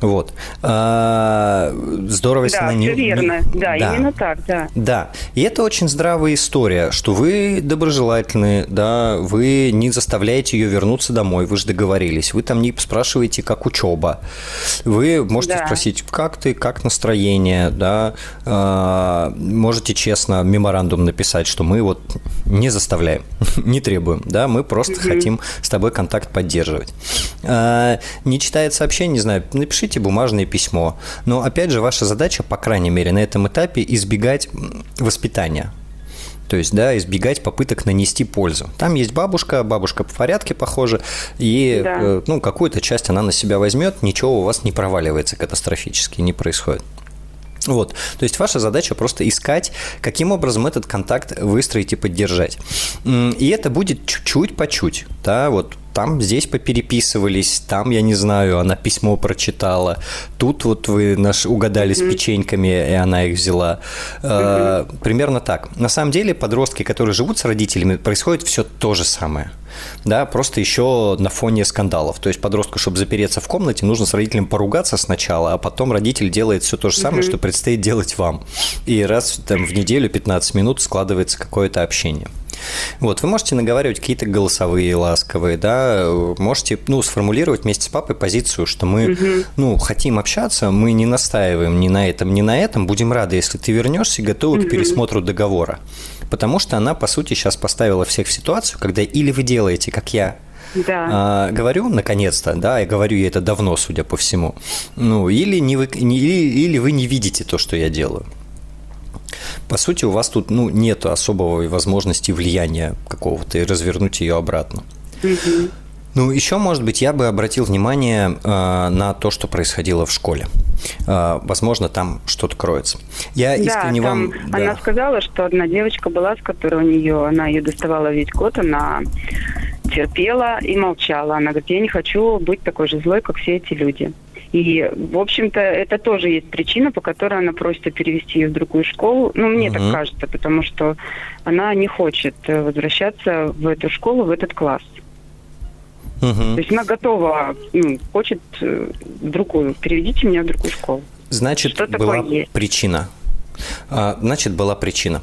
Вот. Здорово, если да, она не... Да, верно. Да, именно так, да. Да. И это очень здравая история, что вы доброжелательны, да, вы не заставляете ее вернуться домой, вы же договорились, вы там не спрашиваете, как учеба. Вы можете да. спросить, как ты, как настроение, да, можете честно меморандум написать, что мы вот не заставляем, не требуем, да, мы просто угу. хотим с тобой контакт поддерживать. Не читает сообщение, не знаю, напишите бумажное письмо. Но, опять же, ваша задача, по крайней мере, на этом этапе избегать воспитания. То есть, да, избегать попыток нанести пользу. Там есть бабушка, бабушка по порядке, похоже, и да. ну, какую-то часть она на себя возьмет, ничего у вас не проваливается катастрофически, не происходит. Вот. То есть, ваша задача просто искать, каким образом этот контакт выстроить и поддержать. И это будет чуть-чуть по чуть. Да, вот. Там здесь попереписывались, там, я не знаю, она письмо прочитала, тут вот вы наш угадали mm-hmm. с печеньками, и она их взяла. Mm-hmm. Примерно так. На самом деле подростки, которые живут с родителями, происходит все то же самое. Да, просто еще на фоне скандалов. То есть подростку, чтобы запереться в комнате, нужно с родителем поругаться сначала, а потом родитель делает все то же самое, mm-hmm. что предстоит делать вам. И раз там, в неделю пятнадцать минут складывается какое-то общение. Вот, вы можете наговаривать какие-то голосовые ласковые, да, можете, ну, сформулировать вместе с папой позицию, что мы, угу. ну, хотим общаться, мы не настаиваем ни на этом, ни на этом, будем рады, если ты вернешься и готовы угу. к пересмотру договора, потому что она, по сути, сейчас поставила всех в ситуацию, когда или вы делаете, как я, да. А, говорю, наконец-то, да, я говорю ей это давно, судя по всему, ну, или, не вы, не, или вы не видите то, что я делаю. По сути, у вас тут ну, нет особого возможности влияния какого-то и развернуть ее обратно. Mm-hmm. Ну, еще, может быть, я бы обратил внимание э, на то, что происходило в школе. Э, возможно, там что-то кроется. Я искренне да, вам... Да. Она сказала, что одна девочка была, с которой у нее, она ее доставала весь год, она терпела и молчала. Она говорит, я не хочу быть такой же злой, как все эти люди. И, в общем-то, это тоже есть причина, по которой она просит перевести ее в другую школу. Ну, мне uh-huh. так кажется, потому что она не хочет возвращаться в эту школу, в этот класс. Uh-huh. То есть она готова, ну, хочет в другую. Переведите меня в другую школу. Значит, что была причина. Значит, была причина.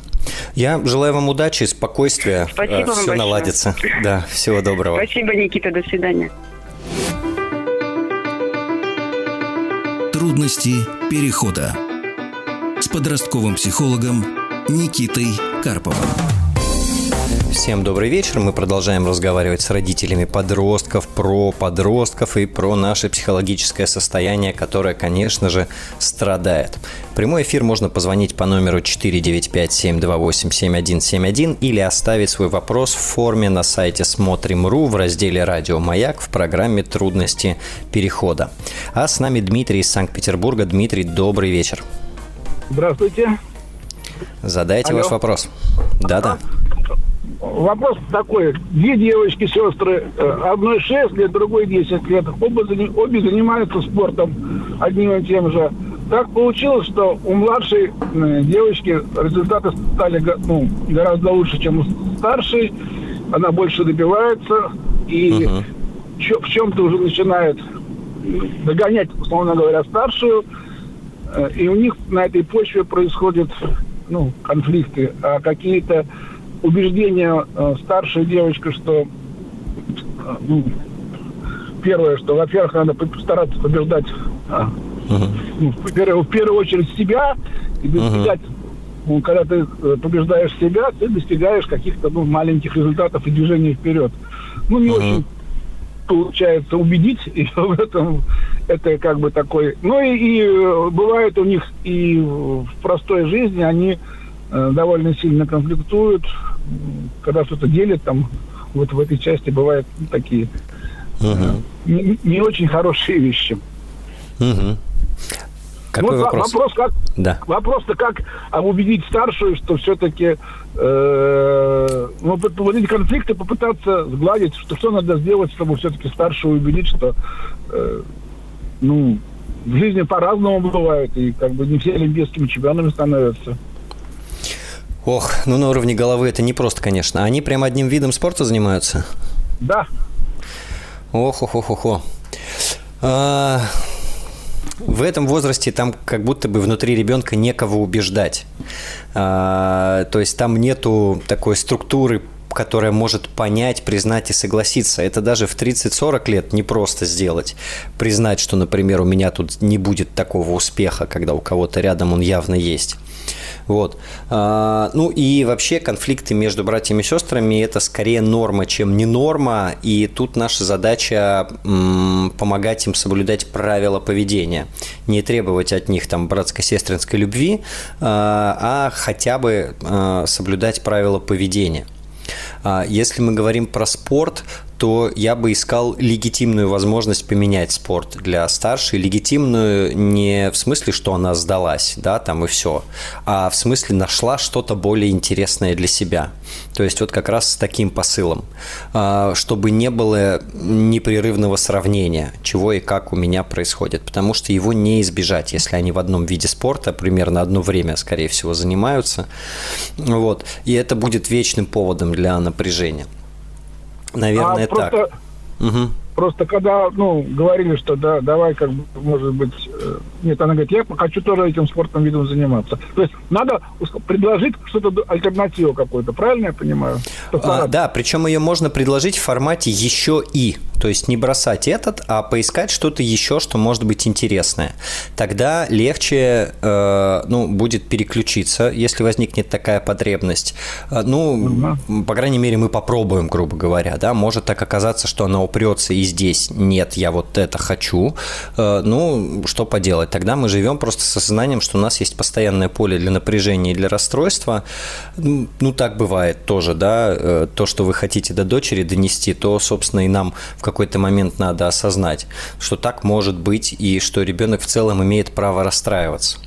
Я желаю вам удачи, спокойствия. Спасибо вам большое. Все наладится. Да, всего доброго. Спасибо, Никита. До свидания. Трудности перехода с подростковым психологом Никитой Карповым. Всем добрый вечер. Мы продолжаем разговаривать с родителями подростков, про подростков и про наше психологическое состояние, которое, конечно же, страдает. В прямой эфир можно позвонить по номеру четыре девять пять семь два восемь семь один семь один или оставить свой вопрос в форме на сайте смотрим точка ру в разделе «Радиомаяк» в программе «Трудности перехода». А с нами Дмитрий из Санкт-Петербурга. Дмитрий, добрый вечер. Здравствуйте. Задайте Алло. Ваш вопрос. Да-да. Вопрос такой. Две девочки, сестры, одной шесть лет, другой десять лет. Оба, обе занимаются спортом одним и тем же. Так получилось, что у младшей девочки результаты стали ну, гораздо лучше, чем у старшей. Она больше добивается. И uh-huh. чё, в чем-то уже начинают догонять, условно говоря, старшую, и у них на этой почве происходят, ну, конфликты, а какие-то убеждения старшей девочки, что, ну, первое, что, во-первых, надо постараться побеждать, uh-huh. ну, в, первую, в первую очередь себя, и достигать, uh-huh. ну, когда ты побеждаешь себя, ты достигаешь каких-то, ну, маленьких результатов и движений вперед. Ну, не uh-huh. очень получается убедить ее в этом, это как бы такой... Ну, и, и бывает у них и в простой жизни они э, довольно сильно конфликтуют, когда что-то делят, там, вот в этой части бывают, ну, такие Uh-huh. Не, не очень хорошие вещи. Uh-huh. Какой вот вопрос? Вопрос как, да. Вопрос-то как убедить старшую, что все-таки э, ну, вот эти конфликты попытаться сгладить, что, что надо сделать, чтобы все-таки старшую убедить, что э, ну, в жизни по-разному бывает, и как бы не все олимпийскими чемпионами становятся. Ох, ну на уровне головы это не просто, конечно. Они прям одним видом спорта занимаются? Да. Ох-ох-ох-ох. А, в этом возрасте там как будто бы внутри ребенка некого убеждать. А, то есть там нету такой структуры, которая может понять, признать и согласиться. Это даже в тридцать-сорок лет непросто сделать. Признать, что, например, у меня тут не будет такого успеха, когда у кого-то рядом он явно есть. Вот. А, ну и вообще конфликты между братьями и сестрами – это скорее норма, чем не норма. И тут наша задача м- помогать им соблюдать правила поведения. Не требовать от них там братско-сестринской любви, а, а хотя бы а, соблюдать правила поведения. Если мы говорим про спорт, то я бы искал легитимную возможность поменять спорт для старшей. Легитимную не в смысле, что она сдалась, да, там и все, а в смысле нашла что-то более интересное для себя. То есть вот как раз с таким посылом, чтобы не было непрерывного сравнения, чего и как у меня происходит, потому что его не избежать, если они в одном виде спорта примерно одно время, скорее всего, занимаются. Вот. И это будет вечным поводом для напряжения. Наверное, а так. Просто, угу. просто когда, ну, говорили, что да, давай, как бы, может быть... Нет, она говорит, я хочу тоже этим спортным видом заниматься. То есть надо предложить что-то, альтернативу какую-то, правильно я понимаю? А, да, причем ее можно предложить в формате «еще и». То есть не бросать этот, а поискать что-то еще, что может быть интересное. Тогда легче э, ну, будет переключиться, если возникнет такая потребность. Ну, угу. по крайней мере, мы попробуем, грубо говоря. Да? Может так оказаться, что она упрется и здесь. Нет, я вот это хочу. Э, ну, что поделать? Тогда мы живем просто с осознанием, что у нас есть постоянное поле для напряжения и для расстройства. Ну, так бывает тоже, да. То, что вы хотите до дочери донести, то, собственно, и нам в какой-то момент надо осознать, что так может быть и что ребенок в целом имеет право расстраиваться.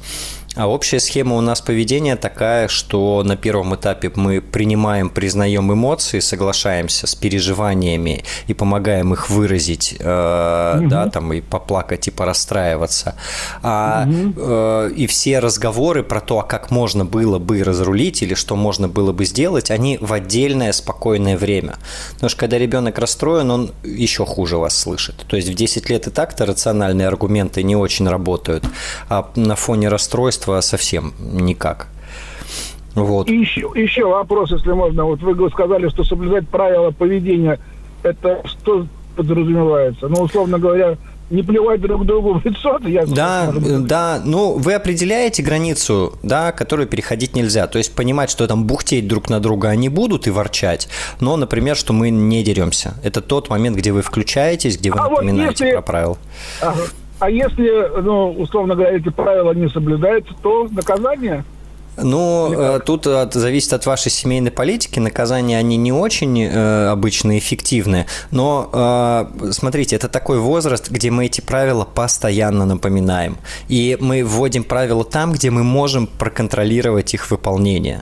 А общая схема у нас поведения такая, что на первом этапе мы принимаем, признаем эмоции, соглашаемся с переживаниями и помогаем их выразить, э, угу. да, там и поплакать, и порасстраиваться. А, угу. э, и все разговоры про то, как можно было бы разрулить или что можно было бы сделать, они в отдельное спокойное время. Потому что когда ребенок расстроен, он еще хуже вас слышит. То есть в десять лет и так-то рациональные аргументы не очень работают, а на фоне расстройств совсем никак. Вот. И еще, еще вопрос, если можно. Вот вы сказали, что соблюдать правила поведения, это что подразумевается? Ну, условно говоря, не плевать друг другу в лицо? Я да, да, ну, вы определяете границу, да, которую переходить нельзя. То есть понимать, что там бухтеть друг на друга они будут и ворчать, но, например, что мы не деремся. Это тот момент, где вы включаетесь, где вы а напоминаете вот если... про правила. Ага. А если, ну, условно говоря, эти правила не соблюдаются, то наказание? Ну, тут от, зависит от вашей семейной политики. Наказания, они не очень э, обычно эффективны. Но, э, смотрите, это такой возраст, где мы эти правила постоянно напоминаем. И мы вводим правила там, где мы можем проконтролировать их выполнение.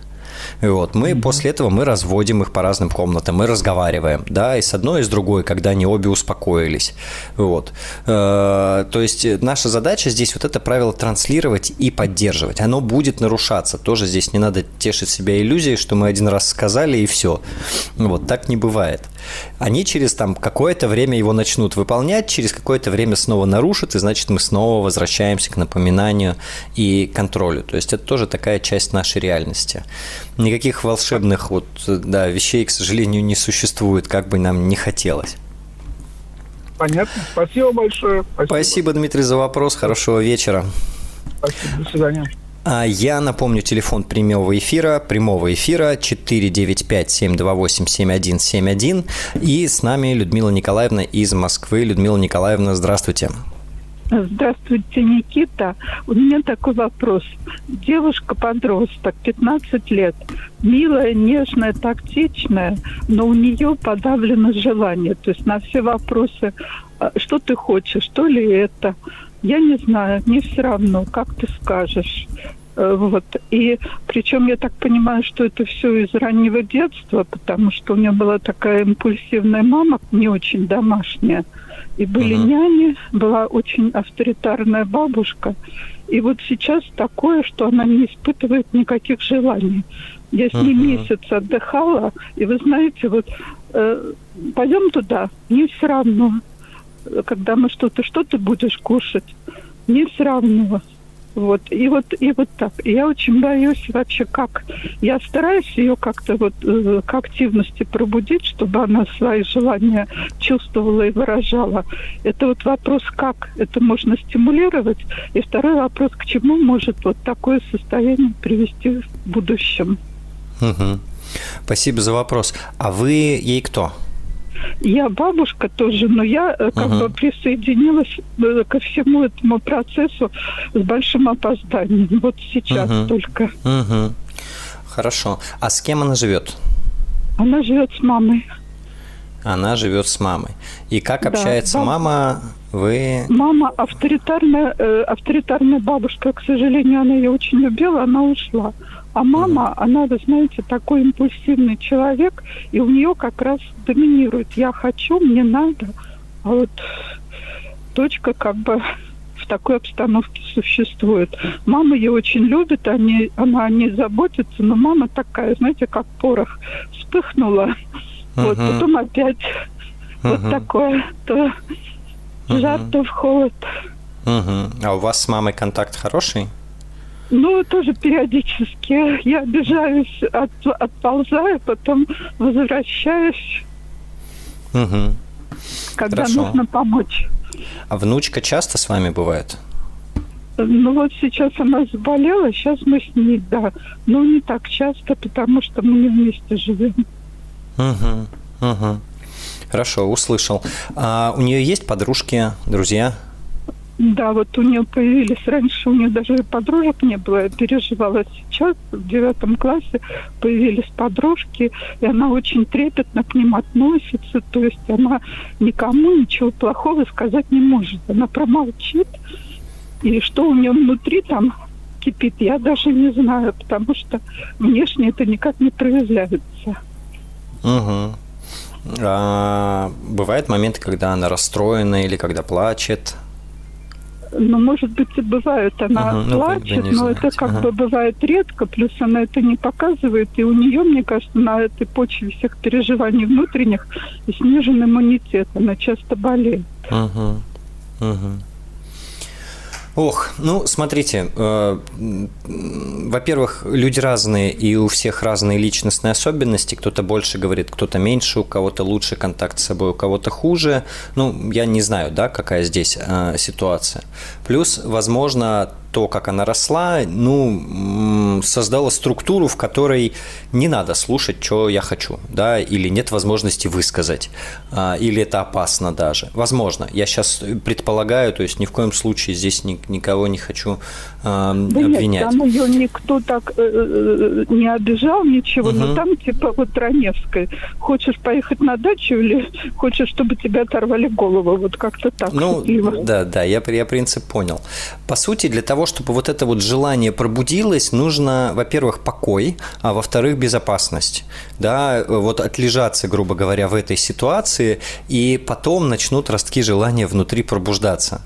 Вот. Мы mm-hmm. после этого мы разводим их по разным комнатам, мы разговариваем, да, и с одной, и с другой, когда они обе успокоились. Вот. Э-э- то есть наша задача здесь вот это правило транслировать и поддерживать. Оно будет нарушаться. Тоже здесь не надо тешить себя иллюзией, что мы один раз сказали и все. Вот так не бывает. Они через там какое-то время его начнут выполнять, через какое-то время снова нарушат, и значит мы снова возвращаемся к напоминанию и контролю. То есть это тоже такая часть нашей реальности. Никаких волшебных вот, да, вещей, к сожалению, не существует, как бы нам ни хотелось. Понятно. Спасибо большое. Спасибо, Спасибо Дмитрий, за вопрос. Хорошего вечера. Спасибо. До свидания. Я напомню, телефон прямого эфира, прямого эфира четыре девять пять семь два восемь семь один семь один. И с нами Людмила Николаевна из Москвы. Людмила Николаевна, здравствуйте. Здравствуйте, Никита. У меня такой вопрос. Девушка-подросток, пятнадцать лет, милая, нежная, тактичная, но у нее подавлено желание. То есть на все вопросы, что ты хочешь, что ли это, я не знаю, мне все равно, как ты скажешь. Вот. И причем я так понимаю, что это все из раннего детства, потому что у меня была такая импульсивная мама, не очень домашняя. И были uh-huh. няни, была очень авторитарная бабушка. И вот сейчас такое, что она не испытывает никаких желаний. Я с ней uh-huh. месяц отдыхала, и вы знаете, вот э, пойдем туда, мне все равно, когда мы что-то, что ты будешь кушать, мне все равно. Вот, и вот, и вот так. И я очень боюсь вообще, как... Я стараюсь ее как-то вот э, к активности пробудить, чтобы она свои желания чувствовала и выражала. Это вот вопрос, как это можно стимулировать. И второй вопрос, к чему может вот такое состояние привести в будущем. Угу. Спасибо за вопрос. А вы ей кто? Я бабушка тоже, но я как uh-huh. бы присоединилась ко всему этому процессу с большим опозданием. Вот сейчас uh-huh. только. Uh-huh. Хорошо. А с кем она живет? Она живет с мамой. Она живет с мамой. И как да, общается баб... мама? Вы... Мама авторитарная, э, авторитарная бабушка. К сожалению, она ее очень любила, она ушла. А мама, mm-hmm. она, вы знаете, такой импульсивный человек, и у нее как раз доминирует. Я хочу, мне надо. А вот дочка как бы в такой обстановке существует. Мама ее очень любит, они, она о ней заботится, но мама такая, знаете, как порох вспыхнула. Mm-hmm. Вот, потом опять mm-hmm. вот такое, то mm-hmm. жар, то в холод. Mm-hmm. А у вас с мамой контакт хороший? Ну, тоже периодически. Я обижаюсь, от, отползаю, потом возвращаюсь, угу. когда Хорошо. нужно помочь. А внучка часто с вами бывает? Ну, вот сейчас она заболела, сейчас мы с ней, да. Но не так часто, потому что мы не вместе живем. Угу, угу. Хорошо, услышал. А у нее есть подружки, друзья? Да, вот у нее появились, раньше у нее даже подружек не было, я переживала. Сейчас, в девятом классе, появились подружки, и она очень трепетно к ним относится, то есть она никому ничего плохого сказать не может. Она промолчит, и что у нее внутри там кипит, я даже не знаю, потому что внешне это никак не проявляется. Угу. А бывают моменты, когда она расстроена или когда плачет? Ну, может быть, и бывает. Она uh-huh, плачет, ну, но это как uh-huh. бы бывает редко, плюс она это не показывает. И у нее, мне кажется, на этой почве всех переживаний внутренних и снижен иммунитет. Она часто болеет. Uh-huh. Uh-huh. Ох, ну, смотрите, э, во-первых, люди разные, и у всех разные личностные особенности. Кто-то больше говорит, кто-то меньше, у кого-то лучше контакт с собой, у кого-то хуже. Ну, я не знаю, да, какая здесь э, ситуация. Плюс, возможно, то, как она росла, ну, создала структуру, в которой не надо слушать, что я хочу, да, или нет возможности высказать, или это опасно даже. Возможно, я сейчас предполагаю, то есть ни в коем случае здесь никого не хочу э, да обвинять. Да нет, там ее никто так э, не обижал, ничего, угу. но там типа вот Раневской. Хочешь поехать на дачу или хочешь, чтобы тебя оторвали голову, вот как-то так. Ну, шутливо. да, да, я, я принцип понял. По сути, для того, чтобы вот это вот желание пробудилось, нужно, во-первых, покой, а во-вторых, безопасность. Да, вот отлежаться, грубо говоря, в этой ситуации, и потом начнут ростки желания внутри пробуждаться.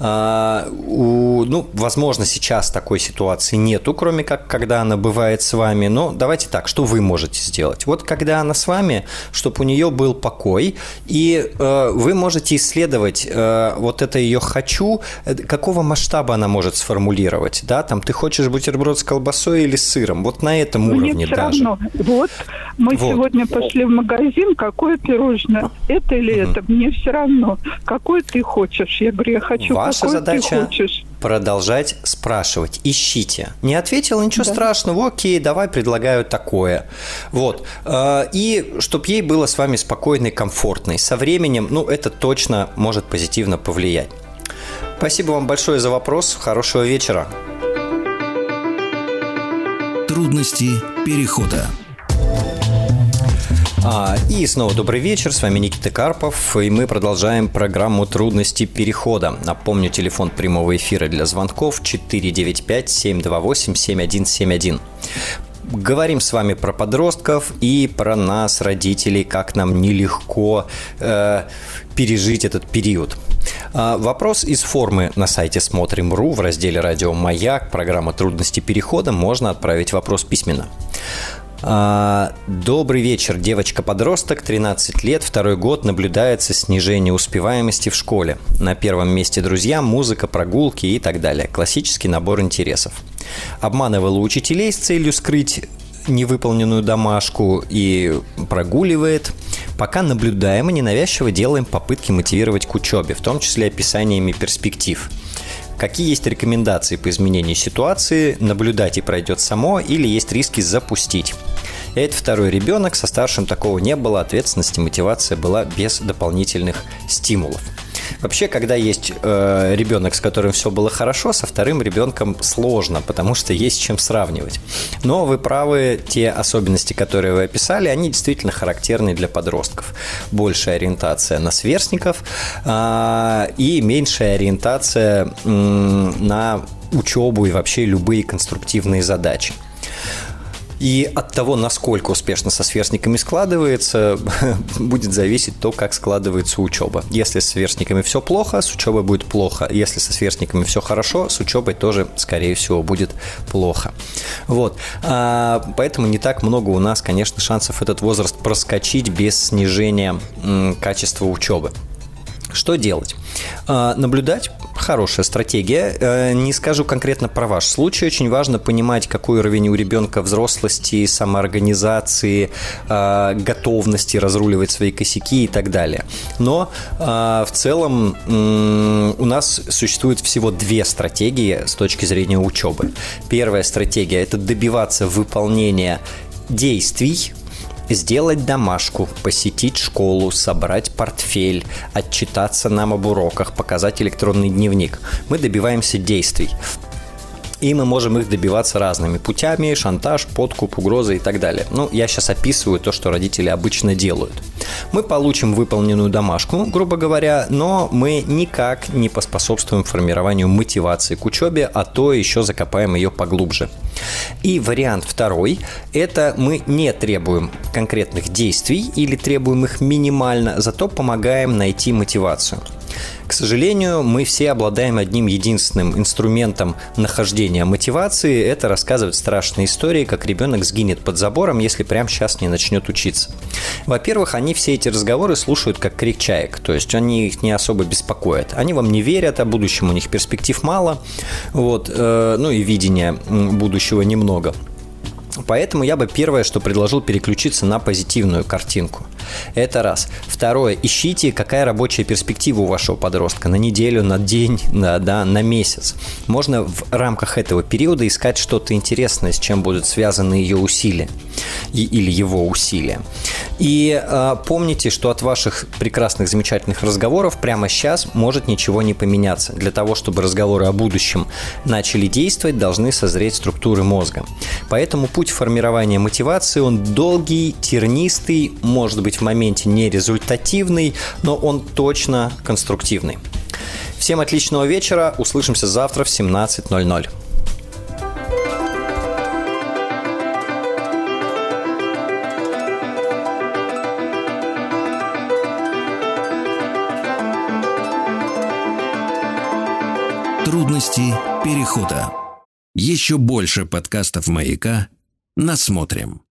Ну, возможно, сейчас такой ситуации нету, кроме как когда она бывает с вами. Но давайте так, что вы можете сделать? Вот когда она с вами, чтобы у нее был покой, и вы можете исследовать вот это ее «хочу», какого масштаба она может сформулировать, да, там ты хочешь бутерброд с колбасой или с сыром, вот на этом мне уровне все даже. Равно. Вот, мы вот. Сегодня пошли в магазин, какое пирожное, это или mm-hmm. это, мне все равно, какое ты хочешь, я говорю, я хочу, Ваша какое задача... ты хочешь. Продолжать спрашивать. Ищите. Не ответил, ничего да. страшного. Окей, давай, предлагаю такое. Вот. И чтобы ей было с вами спокойно и комфортно. Со временем, ну, это точно может позитивно повлиять. Спасибо вам большое за вопрос. Хорошего вечера. Трудности перехода. А, и снова добрый вечер, с вами Никита Карпов, и мы продолжаем программу «Трудности перехода». Напомню, телефон прямого эфира для звонков четыре девять пять семь два восемь семь один семь один. Говорим с вами про подростков и про нас, родителей, как нам нелегко э, пережить этот период. Э, вопрос из формы на сайте смотрим точка ру в разделе «Радиомаяк», программа «Трудности перехода», можно отправить вопрос письменно. Добрый вечер, девочка-подросток, тринадцать лет, второй год, наблюдается снижение успеваемости в школе. На первом месте друзья, музыка, прогулки и так далее. Классический набор интересов. Обманывала учителей с целью скрыть невыполненную домашку и прогуливает. Пока наблюдаем и ненавязчиво делаем попытки мотивировать к учебе, в том числе описаниями перспектив. Какие есть рекомендации по изменению ситуации? Наблюдать и пройдет само, или есть риски запустить? Это второй ребенок, со старшим такого не было, ответственности, мотивация была без дополнительных стимулов. Вообще, когда есть э, ребенок, с которым все было хорошо, со вторым ребенком сложно, потому что есть с чем сравнивать. Но вы правы, те особенности, которые вы описали, они действительно характерны для подростков. Большая ориентация на сверстников э, и меньшая ориентация э, на учебу и вообще любые конструктивные задачи. И от того, насколько успешно со сверстниками складывается, будет зависеть то, как складывается учеба. Если с сверстниками все плохо, с учебой будет плохо. Если со сверстниками все хорошо, с учебой тоже, скорее всего, будет плохо. Вот. А, поэтому не так много у нас, конечно, шансов этот возраст проскочить без снижения м, качества учебы. Что делать? А, наблюдать. Хорошая стратегия. Не скажу конкретно про ваш случай. Очень важно понимать, какой уровень у ребенка взрослости, самоорганизации, готовности разруливать свои косяки и так далее. Но в целом у нас существует всего две стратегии с точки зрения учебы. Первая стратегия – это добиваться выполнения действий. Сделать домашку, посетить школу, собрать портфель, отчитаться нам об уроках, показать электронный дневник. Мы добиваемся действий. И мы можем их добиваться разными путями: шантаж, подкуп, угрозы и так далее. Ну, я сейчас описываю то, что родители обычно делают. Мы получим выполненную домашку, грубо говоря, но мы никак не поспособствуем формированию мотивации к учебе, а то еще закопаем ее поглубже. И вариант второй – это мы не требуем конкретных действий или требуем их минимально, зато помогаем найти мотивацию. К сожалению, мы все обладаем одним единственным инструментом нахождения мотивации. Это рассказывать страшные истории, как ребенок сгинет под забором, если прямо сейчас не начнет учиться. Во-первых, они все эти разговоры слушают как крик чаек, то есть они их не особо беспокоят. Они вам не верят, о будущем у них перспектив мало, вот, э, ну и видения будущего немного. Поэтому я бы первое, что предложил, переключиться на позитивную картинку. Это раз. Второе. Ищите, какая рабочая перспектива у вашего подростка на неделю, на день, на, да, на месяц. Можно в рамках этого периода искать что-то интересное, с чем будут связаны ее усилия или его усилия. И э, помните, что от ваших прекрасных, замечательных разговоров прямо сейчас может ничего не поменяться. Для того, чтобы разговоры о будущем начали действовать, должны созреть структуры мозга. Поэтому путь формирования мотивации, он долгий, тернистый, может быть в моменте нерезультативный, но он точно конструктивный. Всем отличного вечера, услышимся завтра в семнадцать ноль ноль. Трудности перехода. Еще больше подкастов «Маяка» насмотрим.